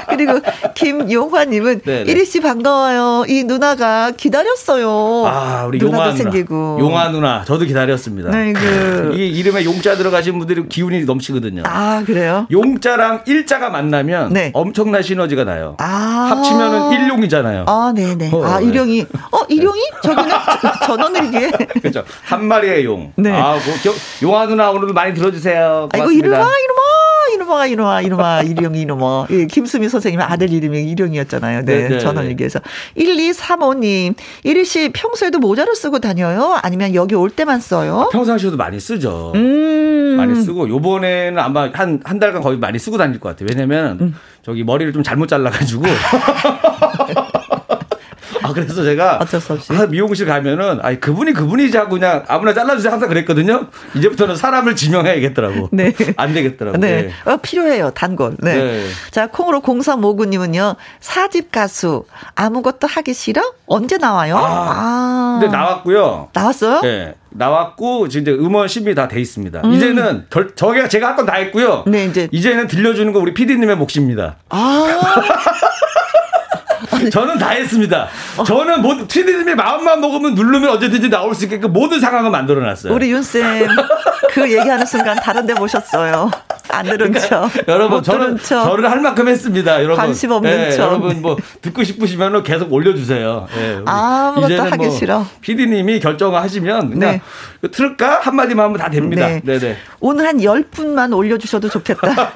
그리고 김용화님은 이리씨 반가워요. 이 누나가 기다렸어요. 아, 우리 용화 누나. 생기고. 용화 누나. 저도 기다렸습니다. 네, 그. 이 이름에 용자 들어가신 분들이 기운이 넘치거든요. 아, 그래요? 용자랑 일자가 만나면 네. 엄청난 시너지가 나요. 아. 합치면은 일용이잖아요. 아, 네네. 어, 아, 일용이. 네. 어, 일용이? 저기는 전원일기에. 그죠. 한 마리의 용. 네. 아, 뭐, 용화 누나 오늘도 많이 들어주세요. 고맙습니다. 아이고 이리와 이리와 이리와 이놈아 이놈아 일용이 이놈아. 예, 김수미 선생님의 아들 이름이 일용이었잖아요. 네, 네네. 전원일기에서. 일이삼오님 이리 씨 평소에도 모자를 쓰고 다녀요? 아니면 여기 올 때만 써요? 아, 평소 하셔도 많이 쓰죠. 음. 많이 쓰고 요번에는 아마 한, 한 달간 거의 많이 쓰고 다닐 것 같아요. 왜냐면 음. 저기 머리를 좀 잘못 잘라가지고 아, 그래서 제가 어쩔 수 없이. 아, 미용실 가면은 아니 그분이 그분이지 하고 그냥 아무나 잘라주세요 항상 그랬거든요. 이제부터는 사람을 지명해야겠더라고. 네. 안 되겠더라고. 네. 네. 어, 필요해요 단골. 네. 네. 자 콩으로 공삼오구님은요 사집 가수 아무것도 하기 싫어? 언제 나와요? 아, 아. 근데 나왔고요. 나왔어요? 네. 나왔고 이제 음원 심이 다 돼 있습니다. 음. 이제는 결, 저게 제가 할 건 다 했고요. 네 이제 이제는 들려주는 거 우리 피디님의 몫입니다. 아. 저는 다 했습니다. 저는 뭐, 피디님이 마음만 먹으면 누르면 언제든지 나올 수 있게끔 모든 상황을 만들어놨어요. 우리 윤쌤 그 얘기하는 순간 다른 데 모셨어요. 안 들은 그러니까, 척. 여러분 저는 척. 저를 할 만큼 했습니다. 여러분 관심 없는 예, 척. 여러분 뭐 듣고 싶으시면 계속 올려주세요. 예, 아무것도 하기 뭐 싫어. 피디님이 결정하시면 그냥 네. 틀을까 한마디만 하면 다 됩니다. 네. 네네. 오늘 한 열 분만 올려주셔도 좋겠다.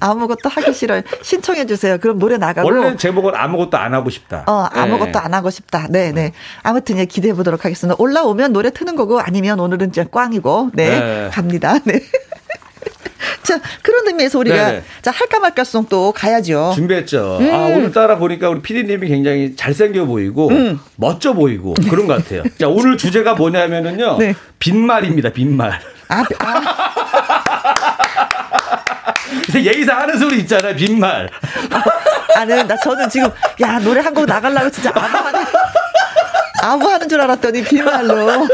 아무것도 하기 싫어요. 신청해 주세요. 그럼 노래 나가고. 원래 제목은 아무것도 안 하고 싶다. 어, 아무것도 네. 안 하고 싶다. 네네. 네. 아무튼 예, 기대해 보도록 하겠습니다. 올라오면 노래 트는 거고 아니면 오늘은 이제 꽝이고 네, 네. 갑니다. 네. 자, 그런 의미에서 우리가 네네. 자 할까 말까 송 또 가야죠. 준비했죠. 음. 아, 오늘따라 보니까 우리 피디님이 굉장히 잘생겨 보이고 음. 멋져 보이고 그런 것 같아요. 자, 오늘 주제가 뭐냐면은요. 네. 빈말입니다. 빈말. 아, 아. 예의상 하는 소리 있잖아요. 빈말. 아, 아니, 나 저는 지금 야 노래 한 곡 나가려고 진짜 아무 하는, 아무 하는 줄 알았더니 빈말로.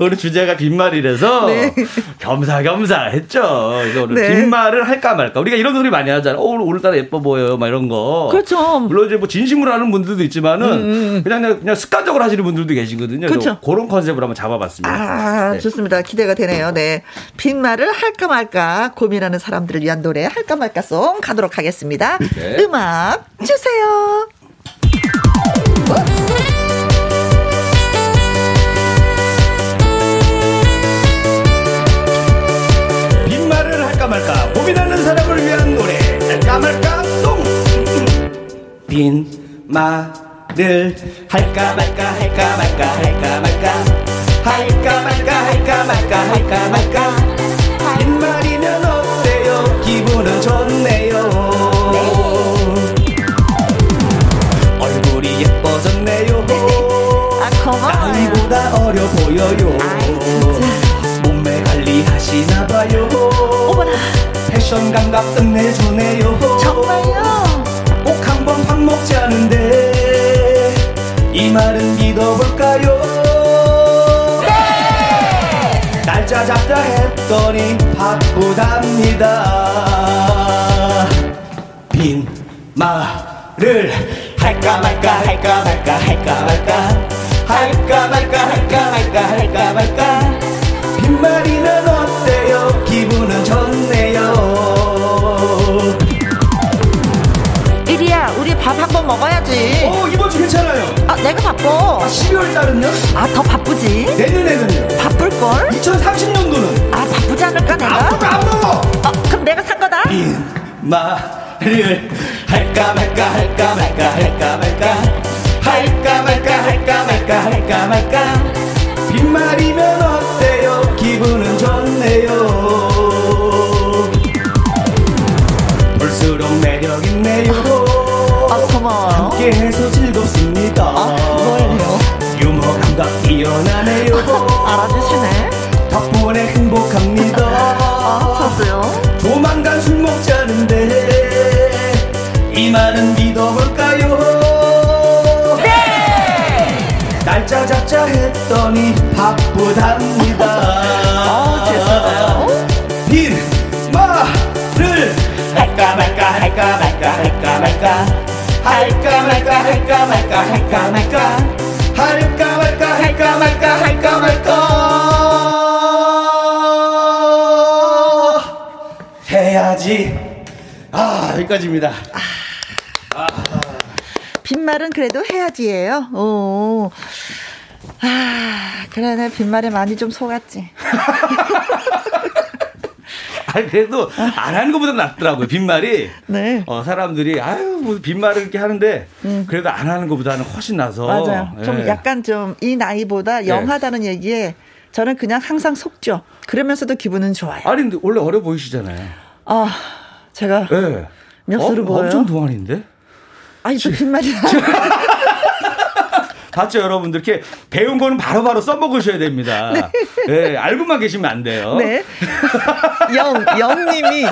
오늘 주제가 빈말이라서 네. 겸사겸사 했죠. 그래서 오늘 네. 빈말을 할까 말까. 우리가 이런 소리 많이 하잖아요. 어, 오늘따라 예뻐 보여요. 막 이런 거. 그렇죠. 물론 이제 뭐 진심으로 하는 분들도 있지만은 음. 그냥, 그냥 습관적으로 하시는 분들도 계시거든요. 그렇죠. 그런 컨셉을 한번 잡아봤습니다. 아, 네. 좋습니다. 기대가 되네요. 네. 빈말을 할까 말까 고민하는 사람들을 위한 노래 할까 말까송 가도록 하겠습니다. 네. 음악 주세요. 말까 고민하는 사람을 위한 노래 할까 말까 똥 빈말을 할까 말까 할까 말까 할까 말까 할까 말까 할까 말까 할까 말까 빈말이면 어때요 기분은 좋네요 얼굴이 예뻐졌네요 나이보다 어려 보여요 몸매 관리하시나봐요 패션 감각 끝내주네요 정말요 꼭 한번 밥 먹자는데 이 말은 믿어볼까요 네! 날짜 잡자 했더니 바쁘답니다 빈말을 할까 말까 할까 말까 할까 말까 할까 말까 할까 말까 할까 말까 빈말이는 어때요 기분은 좋네요 이리야 우리 밥 한번 먹어야지 어 이번 주 괜찮아요 아 내가 바빠 아, 십이월달은요? 아 더 바쁘지 내년에는요? 바쁠걸? 이천삼십년도는? 아 바쁘지 않을까 내가? 안 먹어 안 먹어 어, 그럼 내가 산 거다 빈말을 할까 말까 할까 말까 할까 말까 할까 말까 할까 말까 할까 말까 빈말이면 어때요 기분은 좋네요 볼수록 매력 있네요 아, 고마워요 함께해서 즐겁습니다 아, 뭘요? 유머 감각 뛰어나네요 알아주시네 덕분에 행복합니다 아, 저도요 조만간 술 먹자는데 이 말은 믿어볼까요 날짜 잡자 했더니 바쁘답니다. 아, 죄송해요. 빈말을 할까 말까 할까 말까 할까 말까 할까 말까 할까 말까 할까 말까 할까 말까 할까 말까 할까 말까 해야지. 아, 여기까지입니다. 빈말은 그래도 해야지예요. 오, 아, 그래, 내 빈말에 많이 좀 속았지. 아니, 그래도 안 하는 것보다 낫더라고요. 빈말이. 네. 어, 사람들이, 아유, 무슨 빈말을 이렇게 하는데, 음. 그래도 안 하는 것보다는 훨씬 나서. 맞아요. 예. 좀 약간 좀 이 나이보다 영하다는 예. 얘기에 저는 그냥 항상 속죠. 그러면서도 기분은 좋아요. 아니, 근데 원래 어려 보이시잖아요. 아, 제가. 예. 몇 수를 어, 보여요? 엄청 동안인데? 아니, 저 빈말이야. 봤죠, 여러분들. 이렇게 배운 거는 바로바로 바로 써먹으셔야 됩니다. 네. 네, 알고만 계시면 안 돼요. 네. 영, 영님이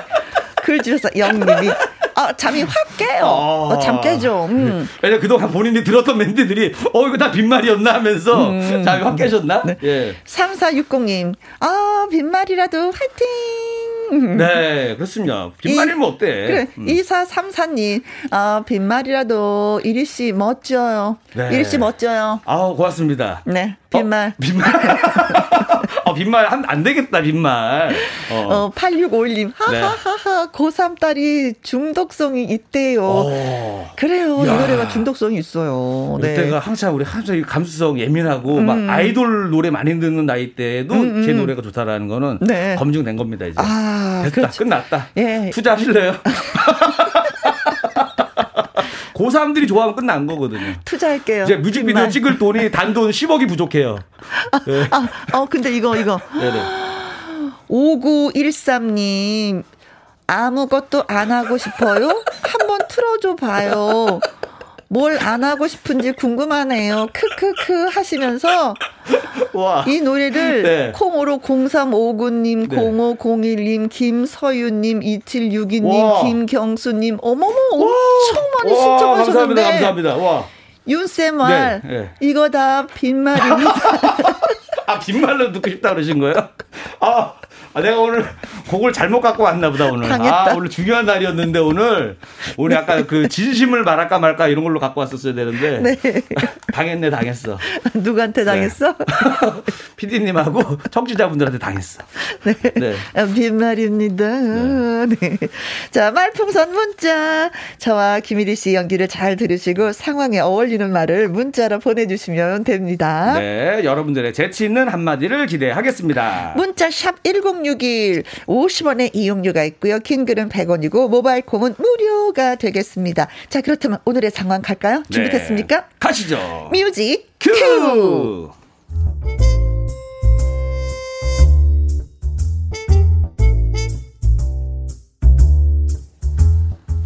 글 주셨어요. 영님이. 아, 잠이 확 깨요. 어, 어, 잠 깨죠. 음. 왜냐면 그동안 본인이 들었던 멘트들이, 어, 이거 다 빈말이었나 하면서 음. 잠이 확 깨셨나? 네. 예. 삼사육공님, 어, 빈말이라도 화이팅! 네, 그렇습니다. 빈말이면 어때? 그래, 음. 이사삼사님, 아, 빈말이라도 이리씨 멋져요. 네. 이리씨 멋져요. 아우, 고맙습니다. 네, 빈말. 어, 빈말. 어, 빈말 한, 안 되겠다, 빈말. 어, 어 팔육오일님, 하하하하, 네. 고삼 딸이 중독성이 있대요. 오. 그래요, 야. 이 노래가 중독성이 있어요. 네. 이때가 항상 우리 항상 감수성 예민하고 음. 막 아이돌 노래 많이 듣는 나이 때에도 음, 음. 제 노래가 좋다라는 거는 네. 검증된 겁니다, 이제. 아. 아, 됐다. 그렇죠. 끝났다. 예. 투자하실래요? 고삼들이 좋아하면 끝난 거거든요. 투자할게요. 이제 뮤직비디오 빈말. 찍을 돈이 단돈 십억이 부족해요. 아, 네. 아, 아, 근데 이거, 이거. 네네. 오구일삼님, 아무것도 안 하고 싶어요? 한번 틀어줘 봐요. 뭘 안 하고 싶은지 궁금하네요. 크크크 하시면서 와. 이 노래를 네. 콩으로 공삼오구님, 네. 공오공일님, 김서윤님, 이칠육이님, 와. 김경수님, 어머머 엄청 와. 많이 신청하셨는데 와, 감사합니다. 감사합니다. 와. 윤쌤 말 네, 네. 이거 다 빈말입니다. 아, 빈말로 듣고 싶다 그러신 거예요? 아, 내가 오늘 곡을 잘못 갖고 왔나 보다 오늘. 당했다. 아, 오늘 중요한 날이었는데 오늘 우리 네. 아까 그 진심을 말할까 말까 이런 걸로 갖고 왔었어야 되는데 네. 당했네 당했어. 누구한테 당했어? 네. 피디님하고 청취자분들한테 당했어. 네, 네. 아, 빈말입니다. 네. 네. 자, 말풍선 문자. 저와 김일희 씨 연기를 잘 들으시고 상황에 어울리는 말을 문자로 보내주시면 됩니다. 네, 여러분들의 재치 있는 한마디를 기대하겠습니다. 문자 샵 일공육일 오십 원의 이용료가 있고요. 긴글은 백 원이고 모바일 콩은 무료가 되겠습니다. 자, 그렇다면 오늘의 상황 갈까요? 준비됐습니까? 네, 가시죠. 뮤직 큐, 큐.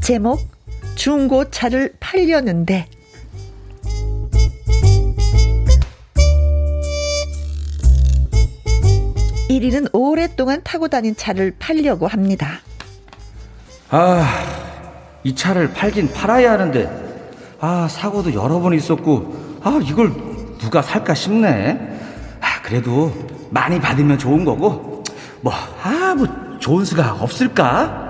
제목 중고차를 팔려는데. 일 위는 오랫동안 타고 다닌 차를 팔려고 합니다. 아, 이 차를 팔긴 팔아야 하는데 아, 사고도 여러 번 있었고 아, 이걸 누가 살까 싶네. 아, 그래도 많이 받으면 좋은 거고 뭐, 아, 뭐 좋은 수가 없을까?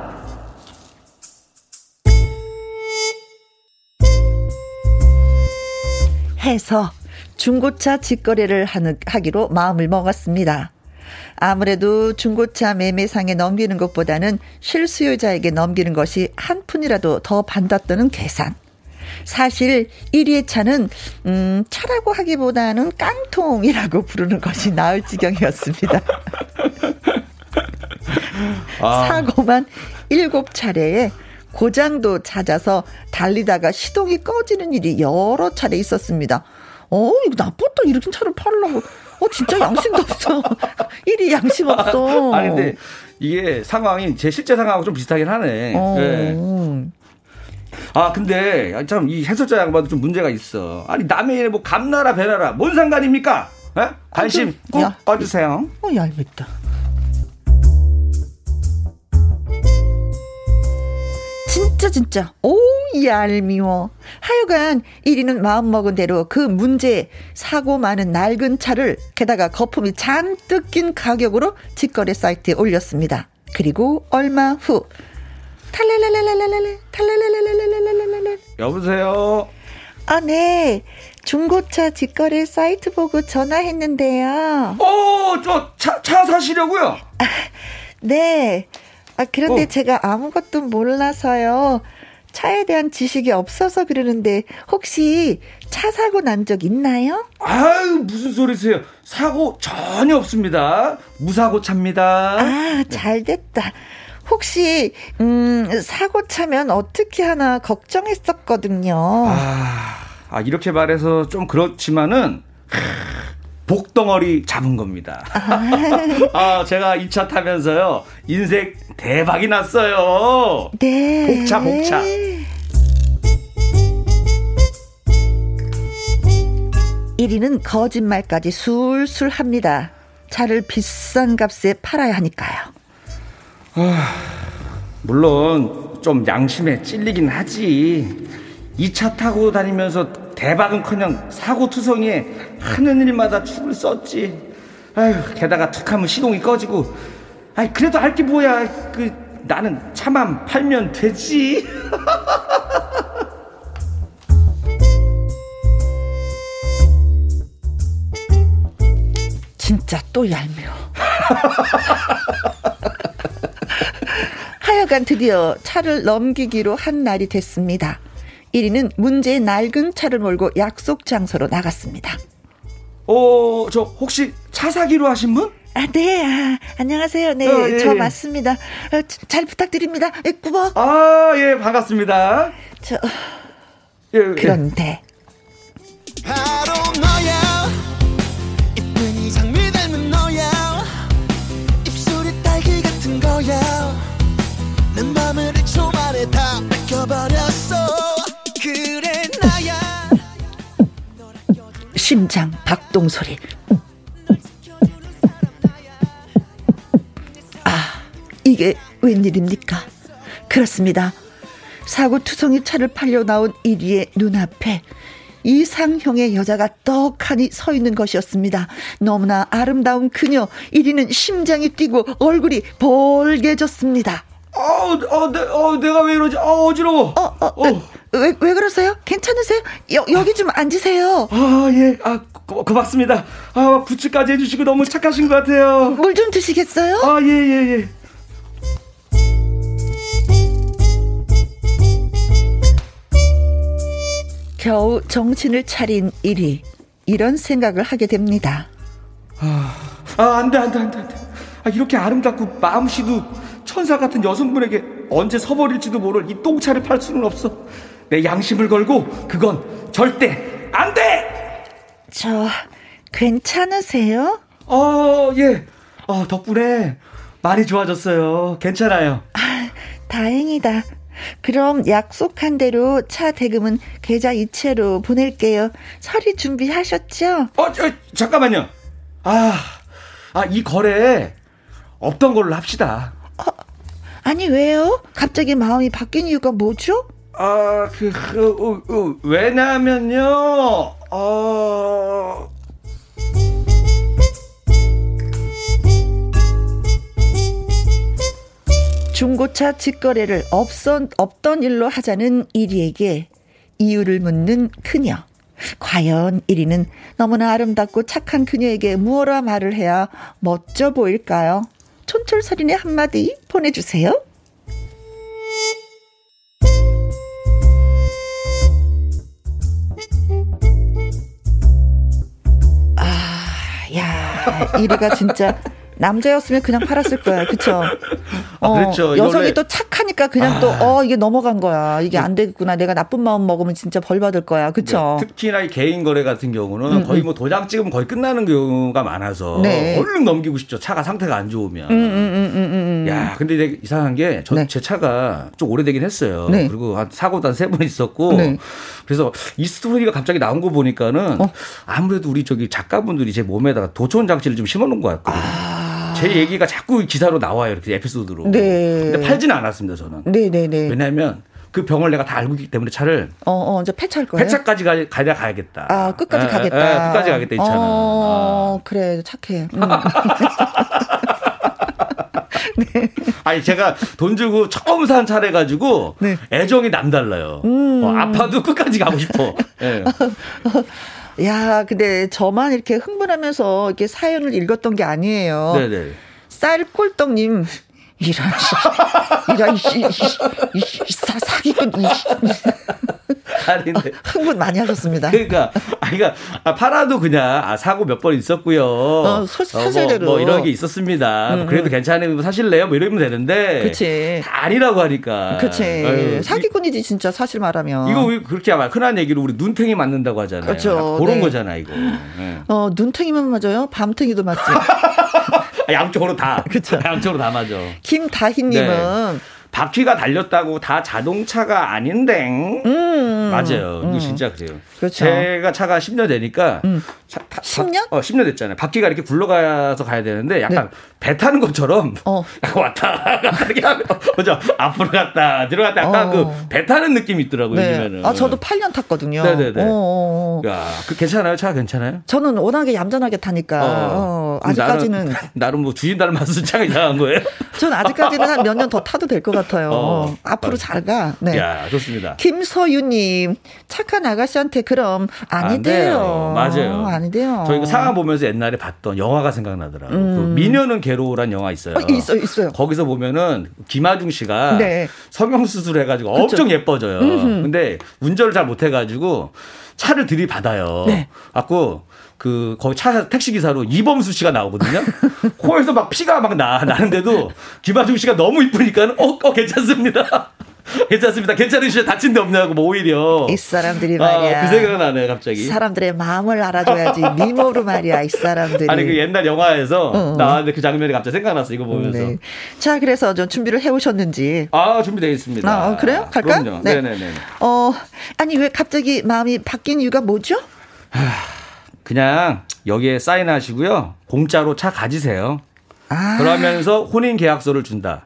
해서 중고차 직거래를 하는, 하기로 마음을 먹었습니다. 아무래도 중고차 매매상에 넘기는 것보다는 실수요자에게 넘기는 것이 한 푼이라도 더 반갑다는 계산. 사실 일 위의 차는 음, 차라고 하기보다는 깡통이라고 부르는 것이 나을 지경이었습니다. 아. 사고만 일곱 차례에 고장도 찾아서 달리다가 시동이 꺼지는 일이 여러 차례 있었습니다. 어, 이거 나빴다. 이렇게 차를 팔려고. 어, 진짜 양심도 없어. 일이 양심 없어. 아니, 근데 이게 상황이 제 실제 상황하고 좀 비슷하긴 하네. 어. 네. 아, 근데 참 이 해설자 양반도 좀 문제가 있어. 아니, 남의 일에 뭐 감나라 배나라 뭔 상관입니까? 에? 관심 꼭 아, 꺼주세요. 어, 얄밉다. 진짜 진짜 오 얄미워. 하여간 일 위는 마음먹은 대로 그 문제에 사고 많은 낡은 차를 게다가 거품이 잔뜩 낀 가격으로 직거래 사이트에 올렸습니다. 그리고 얼마 후 탈랄랄랄랄랄랄 탈랄랄랄랄랄랄랄랄. 여보세요. 아, 네, 중고차 직거래 사이트 보고 전화했는데요. 오, 저 차 차 사시려고요? 아, 네. 아, 그런데 어. 제가 아무것도 몰라서요. 차에 대한 지식이 없어서 그러는데 혹시 차 사고 난 적 있나요? 아유, 무슨 소리세요. 사고 전혀 없습니다. 무사고 차입니다. 아, 잘됐다. 혹시 음, 사고 차면 어떻게 하나 걱정했었거든요. 아, 아 이렇게 말해서 좀 그렇지만은 복덩어리 잡은 겁니다. 아. 아, 제가 이 차 타면서요 인생 대박이 났어요. 네. 복차 복차. 일 위는 거짓말까지 술술 합니다. 차를 비싼 값에 팔아야 하니까요. 아, 물론 좀 양심에 찔리긴 하지. 이 차 타고 다니면서 대박은커녕 사고투성이에 하는 일마다 축을 썼지. 아유, 게다가 툭하면 시동이 꺼지고. 아이, 그래도 할 게 뭐야. 그 나는 차만 팔면 되지. 진짜 또 얄미워. 하여간 드디어 차를 넘기기로 한 날이 됐습니다. 일 위는 문제의 낡은 차를 몰고 약속 장소로 나갔습니다. 어, 저 혹시 차 사기로 하신 분? 아, 네. 아, 안녕하세요. 네, 어, 예, 저 예. 맞습니다. 아, 잘 부탁드립니다. 예, 꾸벅. 아, 예, 반갑습니다. 저 예, 예. 그런데 바로 너야. 이쁜 이 장미 닮은 너야. 입술이 딸기 같은 거야. 내 맘을 초반에 다 뺏겨버렸어. 심장 박동 소리. 아, 이게 웬일입니까? 그렇습니다. 사고투성이 차를 팔려 나온 일 위의 눈앞에 이상형의 여자가 떡하니 서 있는 것이었습니다. 너무나 아름다운 그녀. 일 위는 심장이 뛰고 얼굴이 벌개졌습니다. 어, 어, 내, 어, 내가 왜 이러지? 어, 어지러워. 어, 어, 어. 어. 왜, 왜 그러세요? 괜찮으세요? 여, 여기 좀 앉으세요. 아, 예. 아, 고, 고맙습니다. 아, 부츠까지 해주시고 너무 착하신 것 같아요. 물 좀 드시겠어요? 아, 예, 예, 예. 겨우 정신을 차린 일 위. 이런 생각을 하게 됩니다. 아, 아, 안 돼, 안 돼, 안 돼, 안 돼. 아, 이렇게 아름답고 마음씨도 천사 같은 여성분에게 언제 서버릴지도 모를 이 똥차를 팔 수는 없어. 내 양심을 걸고 그건 절대 안 돼! 저, 괜찮으세요? 어, 예. 어, 덕분에 많이 좋아졌어요. 괜찮아요. 아, 다행이다. 그럼 약속한 대로 차 대금은 계좌 이체로 보낼게요. 서류 준비하셨죠? 어, 저, 잠깐만요. 아, 아, 이 거래 없던 걸로 합시다. 어, 아니, 왜요? 갑자기 마음이 바뀐 이유가 뭐죠? 아, 그, 그, 그, 왜냐면요, 어. 중고차 직거래를 없선, 없던 일로 하자는 일 위에게 이유를 묻는 그녀. 과연 일 위는 너무나 아름답고 착한 그녀에게 무엇라 말을 해야 멋져 보일까요? 촌철살인의 한마디 보내주세요. 일 위가 진짜 남자였으면 그냥 팔았을 거야, 그렇죠? 어, 그렇죠. 여성이 또 착하니까 그냥 아... 또 어, 이게 넘어간 거야. 이게 안 되겠구나. 내가 나쁜 마음 먹으면 진짜 벌 받을 거야, 그렇죠? 네, 특히나 이 개인 거래 같은 경우는 음, 거의 뭐 도장 찍으면 거의 끝나는 경우가 많아서 네. 얼른 넘기고 싶죠. 차가 상태가 안 좋으면. 음, 음, 음, 음, 음. 야, 근데 되게 이상한 게 저, 네. 제 차가 좀 오래되긴 했어요. 네. 그리고 한 사고도 한 세 번 있었고. 네. 그래서 이 스토리가 갑자기 나온 거 보니까는 어? 아무래도 우리 저기 작가분들이 제 몸에다가 도청 장치를 좀 심어놓은 것 같거든요. 아... 제 얘기가 자꾸 기사로 나와요, 이렇게 에피소드로. 네. 근데 팔지는 않았습니다, 저는. 네네네. 네, 네. 왜냐하면 그 병을 내가 다 알고 있기 때문에 차를 어, 어, 이제 폐차할 거예요. 폐차까지 가, 가야 가야겠다. 아, 끝까지 에, 가겠다. 에, 에, 끝까지 가겠다, 이 차는. 어, 아. 그래, 착해. 음. 네. 아니, 제가 돈 주고 처음 산 차래 가지고 네. 애정이 남달라요. 음. 어, 아파도 끝까지 가고 싶어. 네. 야, 근데 저만 이렇게 흥분하면서 이렇게 사연을 읽었던 게 아니에요. 네네. 쌀꿀떡님. 이런 이런 사기꾼 아닌데 흥분 많이 하셨습니다. 그러니까 아이가 그러니까, 팔아도 그냥 아, 사고 몇 번 있었고요. 어, 사실대로 어, 뭐, 뭐 이런 게 있었습니다. 음, 그래도 괜찮으면 뭐 사실래요? 뭐 이러면 되는데. 그렇지. 아니라고 하니까. 그렇지. 사기꾼이지 진짜 사실 말하면. 이거 왜 그렇게 말 흔한 얘기로 우리 눈탱이 맞는다고 하잖아요. 그렇죠. 그런 네. 거잖아 이거. 네. 어 눈탱이만 맞아요? 밤탱이도 맞지. 양쪽으로 다. 그렇죠. 양쪽으로 다 맞아. 김다희님은 네. 바퀴가 달렸다고 다 자동차가 아닌데. 음, 맞아요. 음. 이거 진짜 그래요. 그렇죠. 제가 차가 십 년 되니까. 음. 차, 다, 십 년? 어, 십 년 됐잖아요. 바퀴가 이렇게 굴러가서 가야 되는데 약간 네. 배 타는 것처럼 어. 약간 왔다 갔다 이렇게 하면 그죠? 앞으로 갔다 들어갔다 약간 어. 그 배 타는 느낌이 있더라고요. 네. 요즘에는. 아 저도 팔 년 탔거든요. 네네네. 어. 야, 그 괜찮아요? 차 괜찮아요? 저는 워낙에 얌전하게 타니까 어. 어, 아직까지는 나는, 나름 뭐 주인 닮았을 차가 이상한 거예요? 전 아직까지는 한 몇 년 더 타도 될 것 같아요. 어. 앞으로 잘 가. 네. 야, 좋습니다. 김서유님 착한 아가씨한테 그럼 아니대요. 맞아요. 아니대요. 저희가 상황 보면서 옛날에 봤던 영화가 생각나더라고요. 음. 그 미녀는 괴로우란 영화 있어요. 어, 있어, 있어요. 거기서 보면은 김하중 씨가 네. 성형수술 해가지고 그쵸? 엄청 예뻐져요. 음흠. 근데 운전을 잘 못해가지고 차를 들이받아요. 네. 갖고 그 거기 차 택시 기사로 이범수 씨가 나오거든요. 코에서 막 피가 막 나, 나는데도 김하중 씨가 너무 이쁘니까는 어, 어 괜찮습니다. 괜찮습니다. 괜찮으시죠? 다친 데 없냐고 뭐 오히려 이 사람들이 말이야. 아, 그 생각 나네 갑자기. 사람들의 마음을 알아줘야지 미모로 말이야 이 사람들이. 아니 그 옛날 영화에서 어, 어. 나왔는데 그 장면이 갑자기 생각났어 이거 보면서. 네. 자 그래서 좀 준비를 해오셨는지. 아 준비되어 있습니다. 아, 어, 그래요? 갈까? 그럼요. 네. 네네네. 어 아니 왜 갑자기 마음이 바뀐 이유가 뭐죠? 하, 그냥 여기에 사인하시고요 공짜로 차 가지세요. 아. 그러면서 혼인 계약서를 준다.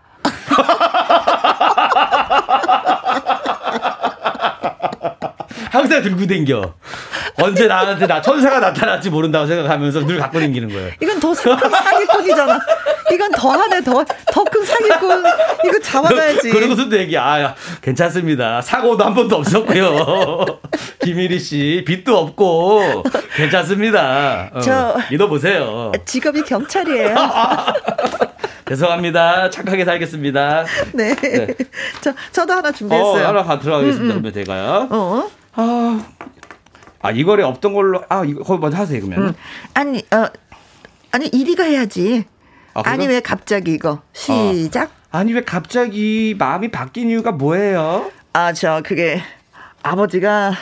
항상 들고 댕겨. 언제 나한테 나 천사가 나타날지 모른다고 생각하면서 늘 갖고 댕기는 거예요. 이건 더 큰 사기꾼이잖아. 이건 더 하네. 더 더 큰 사기꾼. 이거 잡아가야지. 그러고서도 얘기. 아 괜찮습니다. 사고도 한 번도 없었고요. 김일희 씨 빚도 없고 괜찮습니다. 어, 저 믿어보세요. 직업이 경찰이에요. 죄송합니다. 착하게 살겠습니다. 네. 네. 저, 저도 하나 준비했어요. 어, 하나 가, 들어가겠습니다. 음, 음. 그러면 제가요. 어. 아, 아 이거래 없던 걸로. 아, 이거 거기 먼저 하세요, 그러면. 음. 아니, 어, 아니, 이리가 해야지. 아, 아니, 왜 갑자기 이거. 시작. 어. 아니, 왜 갑자기 마음이 바뀐 이유가 뭐예요? 아, 저, 그게 아버지가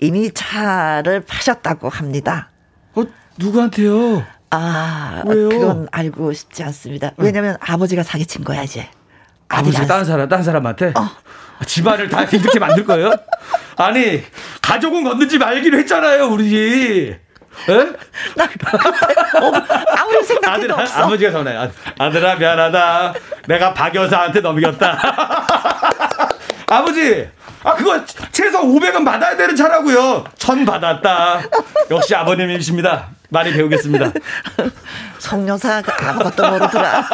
이미 차를 파셨다고 합니다. 어, 누구한테요? 아, 왜요? 그건 알고 싶지 않습니다. 왜냐면 응. 아버지가 사기친 거야, 이제. 아버지가 다른 사람, 다른 사람한테? 어. 집안을 다 이렇게 만들 거예요? 아니, 가족은 건들지 말기로 했잖아요, 우리. 에? 나, 아무리 생각해도 아들, 없어. 아버지가 전화해. 아들아, 미안하다. 내가 박 여사한테 넘겼다. 아버지! 아, 그거 최소 오백 원 받아야 되는 차라고요. 천 받았다. 역시 아버님이십니다. 많이 배우겠습니다. 성녀사가 아무것도 모르더라.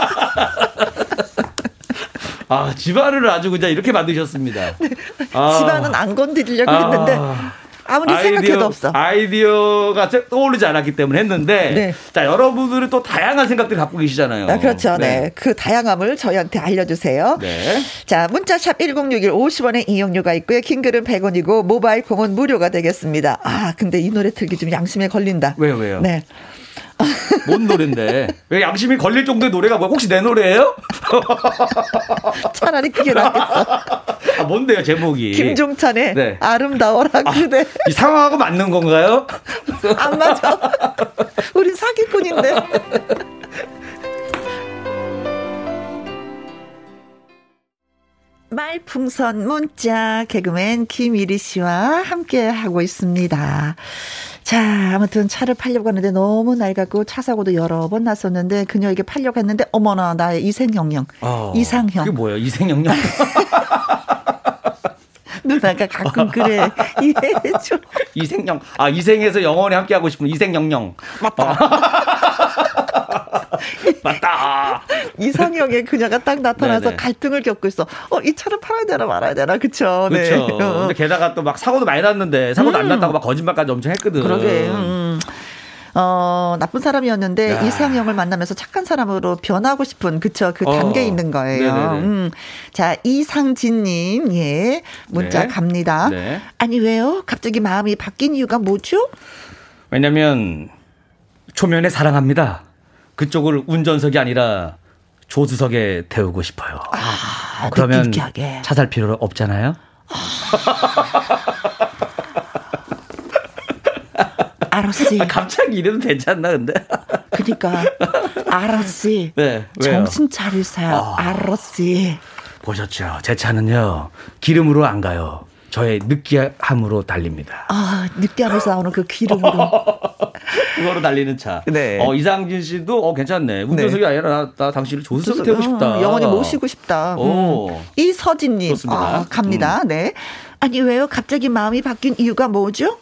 아, 집안을 아주 그냥 이렇게 만드셨습니다. 네. 아. 집안은 안 건드리려고 아. 했는데 아무리 아이디어, 생각해도 없어. 아이디어가 떠오르지 않았기 때문에 했는데 네. 자, 여러분들은 또 다양한 생각들 갖고 계시잖아요. 아, 그렇죠. 네. 네. 그 다양함을 저희한테 알려주세요. 네. 자, 문자샵 일공육일 오십 원의 이용료가 있고요. 킹글은 백 원이고 모바일 공은 무료가 되겠습니다. 아, 근데 이 노래 틀기 좀 양심에 걸린다. 왜요? 왜요? 네. 뭔 노래인데 왜 양심이 걸릴 정도의 노래가 뭐야? 혹시 내 노래예요? 차라리 그게 낫겠어. 아, 뭔데요 제목이? 김종찬의 네. 아름다워라 그대. 아, 이 상황하고 맞는 건가요? 안 맞아. 우린 사기꾼인데. 말풍선 문자 개그맨 김일희 씨와 함께 하고 있습니다. 자, 아무튼 차를 팔려고 하는데 너무 낡았고 차 사고도 여러 번 났었는데 그녀에게 팔려고 했는데 어머나 나의 이생영영 어, 이상형. 그게 뭐예요? 이생영영? 누나가 가끔 그래 이해해줘. 이생영. 아, 이생에서 영원히 함께하고 싶은 이생영영. 맞다. 맞다. 이상형의 그녀가 딱 나타나서 네네. 갈등을 겪고 있어. 어, 이 차를 팔아야 되나 말아야 되나. 그렇죠. 그렇죠. 네. 근데 게다가 또 막 사고도 많이 났는데 사고도 음. 안 났다고 막 거짓말까지 엄청 했거든. 그러게. 음. 어, 나쁜 사람이었는데 야. 이상형을 만나면서 착한 사람으로 변하고 싶은 그쵸 그 어, 단계에 있는 거예요. 음. 자, 이상진님 예 문자 네. 갑니다. 네. 아니 왜요? 갑자기 마음이 바뀐 이유가 뭐죠? 왜냐면 초면에 사랑합니다. 그쪽을 운전석이 아니라 조수석에 태우고 싶어요. 아, 그러면 느낌있게. 차 살 필요가 없잖아요. 아. 알았지. 아, 갑자기 이래도 되지 않나 근데. 그러니까 알았지. 네, 정신 차리세요. 어. 알았지. 보셨죠? 제 차는요 기름으로 안 가요. 저의 느끼함으로 달립니다. 아, 느끼함에서 나오는 그 기름으로. 그거로 달리는 차. 네. 어, 이상진 씨도 어, 괜찮네. 운전석이 네. 아니라 나, 나 당신을 조수석에 태우고 싶다. 어, 영원히 모시고 싶다. 음. 이서진님. 아, 갑니다. 음. 네. 아니 왜요? 갑자기 마음이 바뀐 이유가 뭐죠?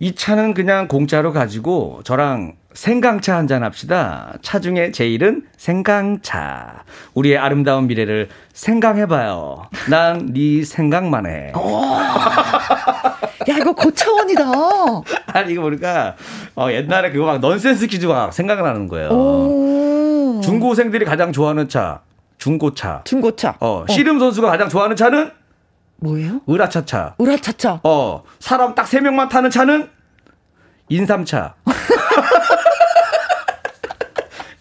이 차는 그냥 공짜로 가지고 저랑 생강차 한잔 합시다. 차 중에 제일은 생강차. 우리의 아름다운 미래를 생강해봐요. 난 네 생각만 해. 야, 이거 고차원이다. 아니, 이거 보니까 어, 옛날에 그거 막 넌센스 퀴즈 막 생각나는 거예요. 오. 중고생들이 가장 좋아하는 차. 중고차. 중고차. 어, 씨름 선수가 가장 좋아하는 차는? 뭐예요? 으라차차. 으라차차. 어, 사람 딱 세 명만 타는 차는 인삼차.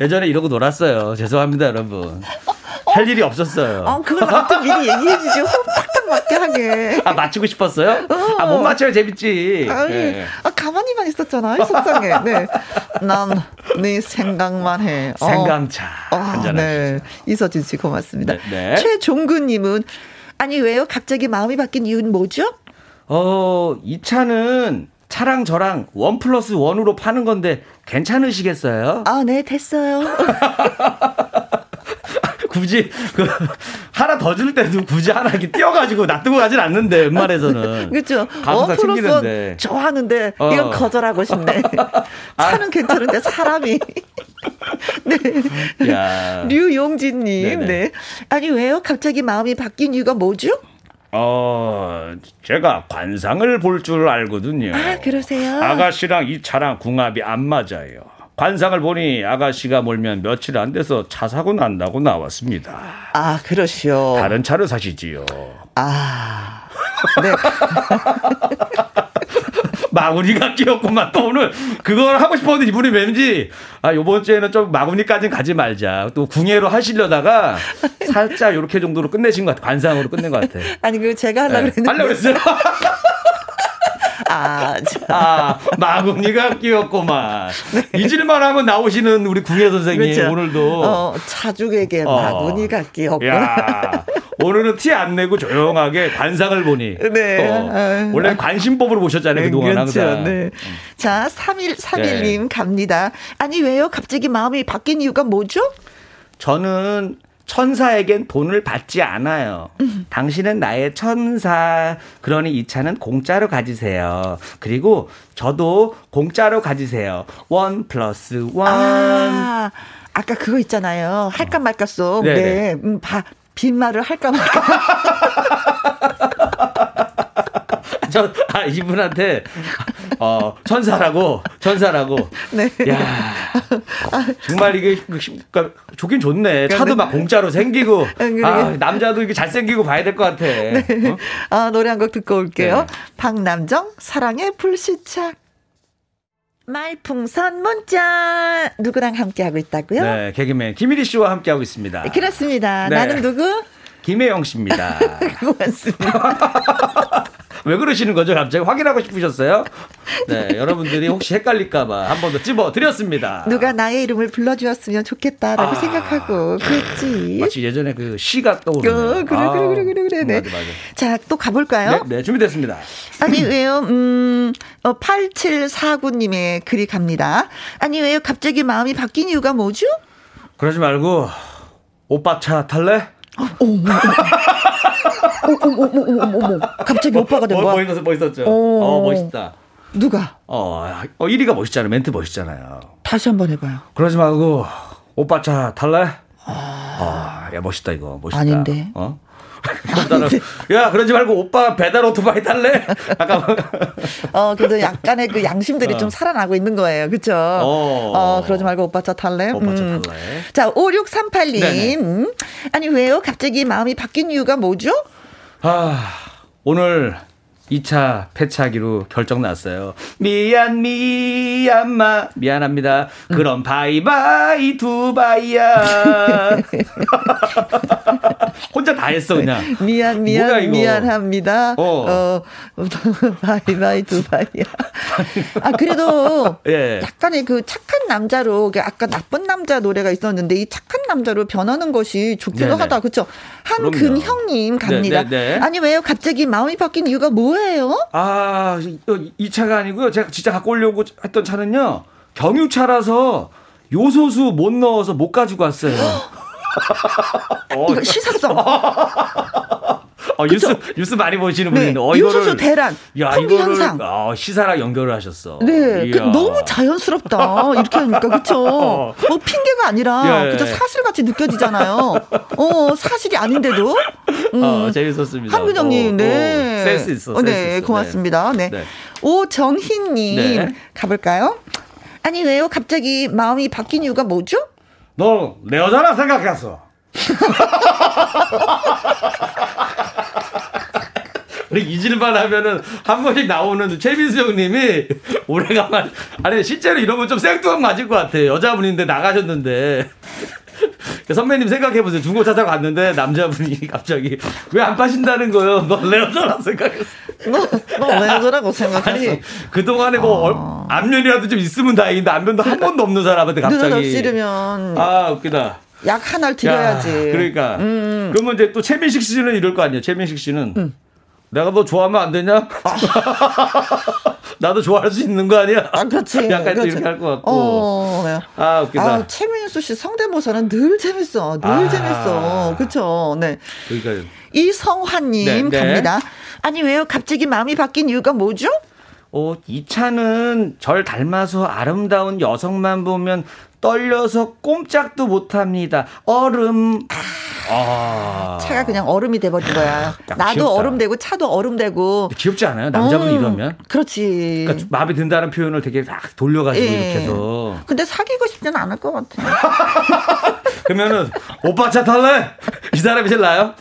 예전에 이러고 놀았어요. 죄송합니다, 여러분. 할 일이 없었어요. 아, 그걸 나한테 미리 얘기해주지. 호흡 딱딱 맞게 하게. 아, 맞추고 싶었어요? 어. 아, 못 맞춰야 재밌지. 아이, 네. 아, 가만히만 있었잖아. 속상해. 네. 난 네 생각만 해. 어. 생강차. 아, 네. 이서진 씨 고맙습니다. 네, 네. 최종근님은 아니 왜요? 갑자기 마음이 바뀐 이유는 뭐죠? 어, 이 차는 차랑 저랑 원 플러스 원으로 파는 건데 괜찮으시겠어요? 아, 네, 됐어요. 굳이 그 하나 더 줄 때도 굳이 하나 이렇게 띄어가지고 놔두고 가진 않는데 웬만해서는. 그렇죠. 원 플러스 원 좋아하는데 어. 이건 거절하고 싶네. 차는 아. 괜찮은데 사람이. 네. 야. 류용진님, 네. 아니 왜요? 갑자기 마음이 바뀐 이유가 뭐죠? 어, 제가 관상을 볼 줄 알거든요. 아, 그러세요? 아가씨랑 이 차랑 궁합이 안 맞아요. 관상을 보니 아가씨가 몰면 며칠 안 돼서 차 사고 난다고 나왔습니다. 아, 그러시오. 다른 차를 사시지요. 아, 네. 마구니가 끼었구만. 또 오늘 그걸 하고 싶었는데 이분이 왠지 아, 요번 주에는 좀 마구니까지는 가지 말자. 또 궁예로 하시려다가 살짝 요렇게 정도로 끝내신 것 같아요. 관상으로 끝낸 것 같아요. 아니, 그 제가 하려고 했는데. 네. 하려고 했어요. 아, 아, 마구니가 끼었구만. 네. 잊을만 하면 나오시는 우리 궁예 선생님. 그렇죠. 오늘도. 어, 차죽에게 어. 마구니가 끼었구나. 오늘은 티 안 내고 조용하게 관상을 보니. 네. 어, 원래 관심법으로 보셨잖아요. 그동안 항상. 네. 자, 삼일삼일님 네. 갑니다. 아니, 왜요? 갑자기 마음이 바뀐 이유가 뭐죠? 저는 천사에겐 돈을 받지 않아요. 음. 당신은 나의 천사. 그러니 이 차는 공짜로 가지세요. 그리고 저도 공짜로 가지세요. 원 플러스 원. 아, 아까 그거 있잖아요. 할까 말까 속. 네네. 네. 음, 바, 빈말을 할까 말까. 저, 아, 이분한테 어, 천사라고 천사라고. 네. 야, 정말 이게 그러니까 좋긴 좋네. 차도 막 공짜로 생기고. 아, 남자도 이게 잘 생기고 봐야 될 것 같아. 네. 어? 아, 노래 한 곡 듣고 올게요. 네. 박남정 사랑의 불시착. 말풍선 문자 누구랑 함께하고 있다고요? 네, 개그맨 김일희 씨와 함께하고 있습니다. 네, 그렇습니다. 네. 나는 누구? 김혜영 씨입니다. 고맙습니다. 왜 그러시는 거죠? 갑자기 확인하고 싶으셨어요? 네, 여러분들이 혹시 헷갈릴까봐 한 번 더 찝어드렸습니다. 누가 나의 이름을 불러주었으면 좋겠다라고 아, 생각하고 그랬지. 마치 예전에 그 시가 떠오르네요. 어, 그래, 아, 그래, 그래, 그래, 그래. 네. 맞아, 맞아. 자, 또 가볼까요? 네, 네, 준비됐습니다. 아니, 왜요? 음, 어, 팔칠사구님의 글이 갑니다. 아니, 왜요? 갑자기 마음이 바뀐 이유가 뭐죠? 그러지 말고, 오빠 차 탈래? 오, 오오오오오오 갑자기 오빠가 된 거야. 멋있었어, 멋있었죠. 어, 멋있다. 누가? 어, 어, 일위가 멋있잖아요. 멘트 멋있잖아요. 다시 한번 해봐요. 그러지 말고 오빠 차 탈래? 아, 어, 야 멋있다 이거 멋있다. 아닌데. 어? 야 그러지 말고 오빠 배달 오토바이 탈래? 아까 어 그래도 약간의 그 양심들이 어. 좀 살아나고 있는 거예요, 그렇죠? 어. 어 그러지 말고 오빠 차 탈래? 오빠 차 탈래. 음. 자 오육삼팔 님 음. 아니 왜요? 갑자기 마음이 바뀐 이유가 뭐죠? 아 오늘 이 차 폐차하기로 결정 났어요. 미안 미안마 미안합니다. 그럼 바이바이 두바이야. 혼자 다 했어 그냥. 미안 미안 뭐야, 미안합니다. 어. 어 바이바이 두바이야. 아 그래도 예. 약간의 그 착한 남자로 아까 나쁜 남자 노래가 있었는데 이 착한 남자로 변하는 것이 좋기도 네네. 하다 그렇죠. 한근형님 갑니다. 네네네. 아니 왜요? 갑자기 마음이 바뀐 이유가 뭐? 뭐예요? 아, 이 차가 아니고요. 제가 진짜 갖고 오려고 했던 차는요. 경유차라서 요소수 못 넣어서 못 가지고 왔어요. 어, 이거 시사성. 어, 뉴스, 뉴스 많이 보시는 네. 분인데. 어, 요소수 대란, 풍기 현상. 어, 시사랑 연결을 하셨어. 네, 그, 너무 자연스럽다. 이렇게 하니까 그렇죠. 어, 핑계가 아니라 예. 그저 사실같이 느껴지잖아요. 어, 사실이 아닌데도. 음. 어, 재밌었습니다. 한근영님, 네. 센스 있어. 센스 네, 있어. 고맙습니다. 네. 네. 오정희님 네. 가볼까요? 아니 왜요? 갑자기 마음이 바뀐 이유가 뭐죠? 너 내 여자라 생각했어. 잊을만 하면은 한 번씩 나오는 최민수 형님이 오래간만 아니 실제로 이러면 좀 생뚱맞 맞을 것 같아요. 여자분인데 나가셨는데 선배님 생각해보세요. 중고차 사러 갔는데 남자분이 갑자기 왜 안 빠신다는 거예요. 너 내 여자라고 생각했어. 너 내 여자라고 생각했어. 아니 그동안에 뭐 어... 안면이라도 좀 있으면 다행인데 안면도 한 번도 없는 사람한테 갑자기 눈을 엎지르면 아 웃기다. 약 하나를 드려야지. 야, 그러니까 음. 그러면 이제 또 최민식 씨는 이럴 거 아니에요. 최민식 씨는 음. 내가 너 좋아하면 안 되냐? 나도 좋아할 수 있는 거 아니야? 아, 그렇지. 약간 그렇지. 이렇게 할 것 같고. 어, 아, 웃기다. 아, 최민수 씨 성대모사는 늘 재밌어. 늘 아. 재밌어. 그렇죠. 네. 그러니까요. 이성환님 네, 갑니다. 네. 아니, 왜요? 갑자기 마음이 바뀐 이유가 뭐죠? 어, 이 차는 절 닮아서 아름다운 여성만 보면 떨려서 꼼짝도 못합니다. 얼음. 아, 아. 차가 그냥 얼음이 돼버린 거야. 나도 귀엽다. 얼음 되고 차도 얼음 되고. 귀엽지 않아요? 남자분 음, 이러면. 그렇지. 그러니까 마음에 든다는 표현을 되게 막 돌려가지고 예. 이렇게 해서. 근데 사귀고 싶지는 않을 것 같아. 그러면은 오빠 차 탈래? 이 사람이 제일 나아요?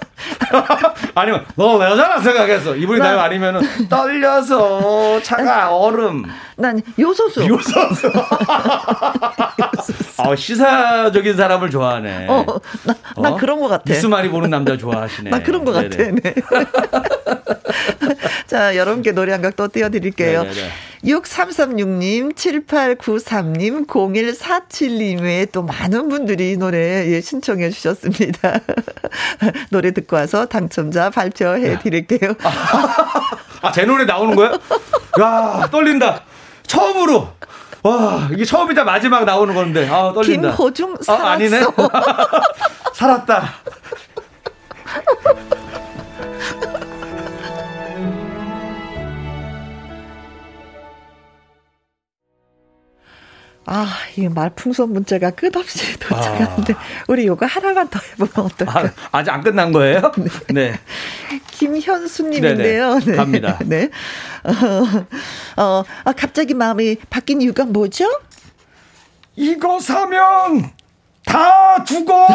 아니면 너 내 여자라 생각했어. 이분이 나요 아니면은 떨려서 차가 얼음. 난 요소수. 요소수. 어, 시사적인 사람을 좋아하네. 어, 나, 나 어? 그런 것 같아. 뉴스 많이 보는 남자 좋아하시네. 나 그런 것 같아. 네. 자, 여러분께 노래 한 곡 또 띄워드릴게요. 네네네. 육삼삼육 님, 칠팔구삼 님, 공일사칠 님의 또 많은 분들이 노래 예, 신청해 주셨습니다. 노래 듣고 와서 당첨자 발표해 드릴게요. 아, 제 노래 나오는 거야? 야, 떨린다. 처음으로. 와, 이게 처음이자 마지막 나오는 건데. 아, 떨린다. 김호중 살았어. 아, 아니네. 살았다. 아, 이 말풍선 문자가 끝없이 도착하는데, 아. 우리 요거 하나만 더 해보면 어떨까요? 아, 아직 안 끝난 거예요? 네. 네. 김현수님인데요. 네. 갑니다. 네. 어, 어, 아, 갑자기 마음이 바뀐 이유가 뭐죠? 이거 사면 다 죽어!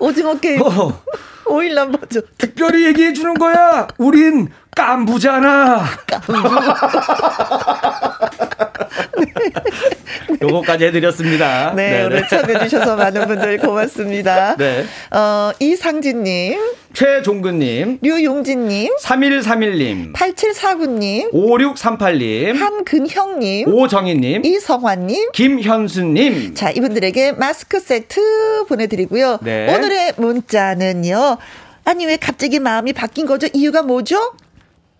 오징어 게임. 어. 오일남 버전. 특별히 얘기해주는 거야! 우린 깐부잖아! 깐부. 네. 요거까지 해드렸습니다. 네, 네네. 오늘 참여해주셔서 많은 분들 고맙습니다. 네. 어, 이상진님, 최종근님, 류용진님, 삼일삼일 님, 팔칠사구 님, 오육삼팔 님, 한근형님, 오정희님, 이성환님, 김현수님. 자, 이분들에게 마스크 세트 보내드리고요. 네. 오늘의 문자는요. 아니, 왜 갑자기 마음이 바뀐 거죠? 이유가 뭐죠?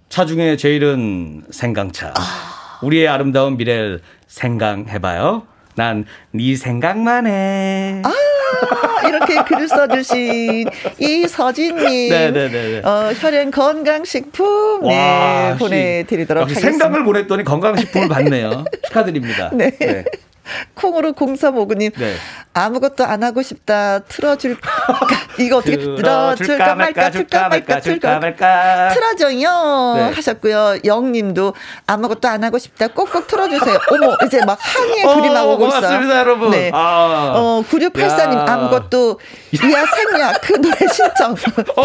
차 중에 제일은 생강차. 아. 우리의 아름다운 미래를 생각해봐요. 난 네 생각만 해. 아, 이렇게 글을 써주신 이서진님. 네네네. 어, 혈행 건강식품 네, 보내드리도록 하겠습니다. 생각을 보냈더니 건강식품을 받네요. 축하드립니다. 네. 네. 콩으로 공삼오구 님. 네. 아무것도 안 하고 싶다. 틀어줄까? 이거 어떻게 틀어줄까 말까? 줄까 말까? 줄까 말까? 틀어줘요. 네. 하셨고요. 영님도 아무것도 안 하고 싶다. 꼭꼭 틀어주세요. 어머, 이제 막 항의의 어, 그림 나오고 있어요. 고맙습니다, 여러분. 네. 아. 어, 구육팔사님, 야. 아무것도, 이야, 생야, 그 노래 신청.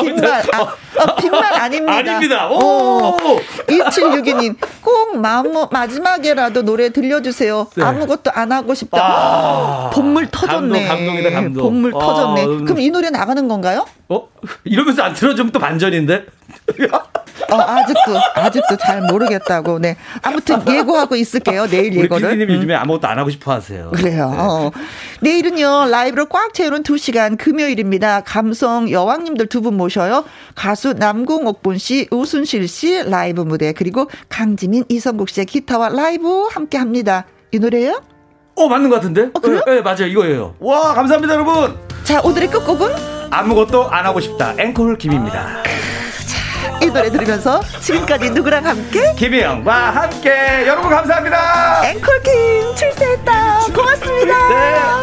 빈말, 아, 어, 빈말 아닙니다. 아닙니다. 오. 어, 이칠육이님, 꼭 마무, 마지막에라도 노래 들려주세요. 네. 아무것도 안 하고 싶다. 아. 본물 터져 감동, 감동이다, 감동. 본물 아, 터졌네. 음. 그럼 이 노래 나가는 건가요? 어? 이러면서 안 틀어주면 또 반전인데? 어, 아직도, 아직도 잘 모르겠다고. 네. 아무튼 예고하고 있을게요. 내일 예고를. 우리 피디님 음. 요즘에 아무것도 안 하고 싶어 하세요. 그래요. 네. 어. 내일은요, 라이브로 꽉 채우는 두 시간 금요일입니다. 감성 여왕님들 두 분 모셔요. 가수 남궁옥분 씨, 우순실 씨 라이브 무대, 그리고 강지민, 이성국 씨의 기타와 라이브 함께 합니다. 이 노래요? 어, 맞는 것 같은데? 어, 그래요? 예, 예, 맞아요. 이거예요. 와, 감사합니다, 여러분. 자, 오늘의 끝곡은? 아무것도 안 하고 싶다. 앵콜 김입니다. 자, 이 노래 들으면서 지금까지 누구랑 함께? 김혜영과 함께. 여러분, 감사합니다. 앵콜 김 출세했다. 고맙습니다. 네.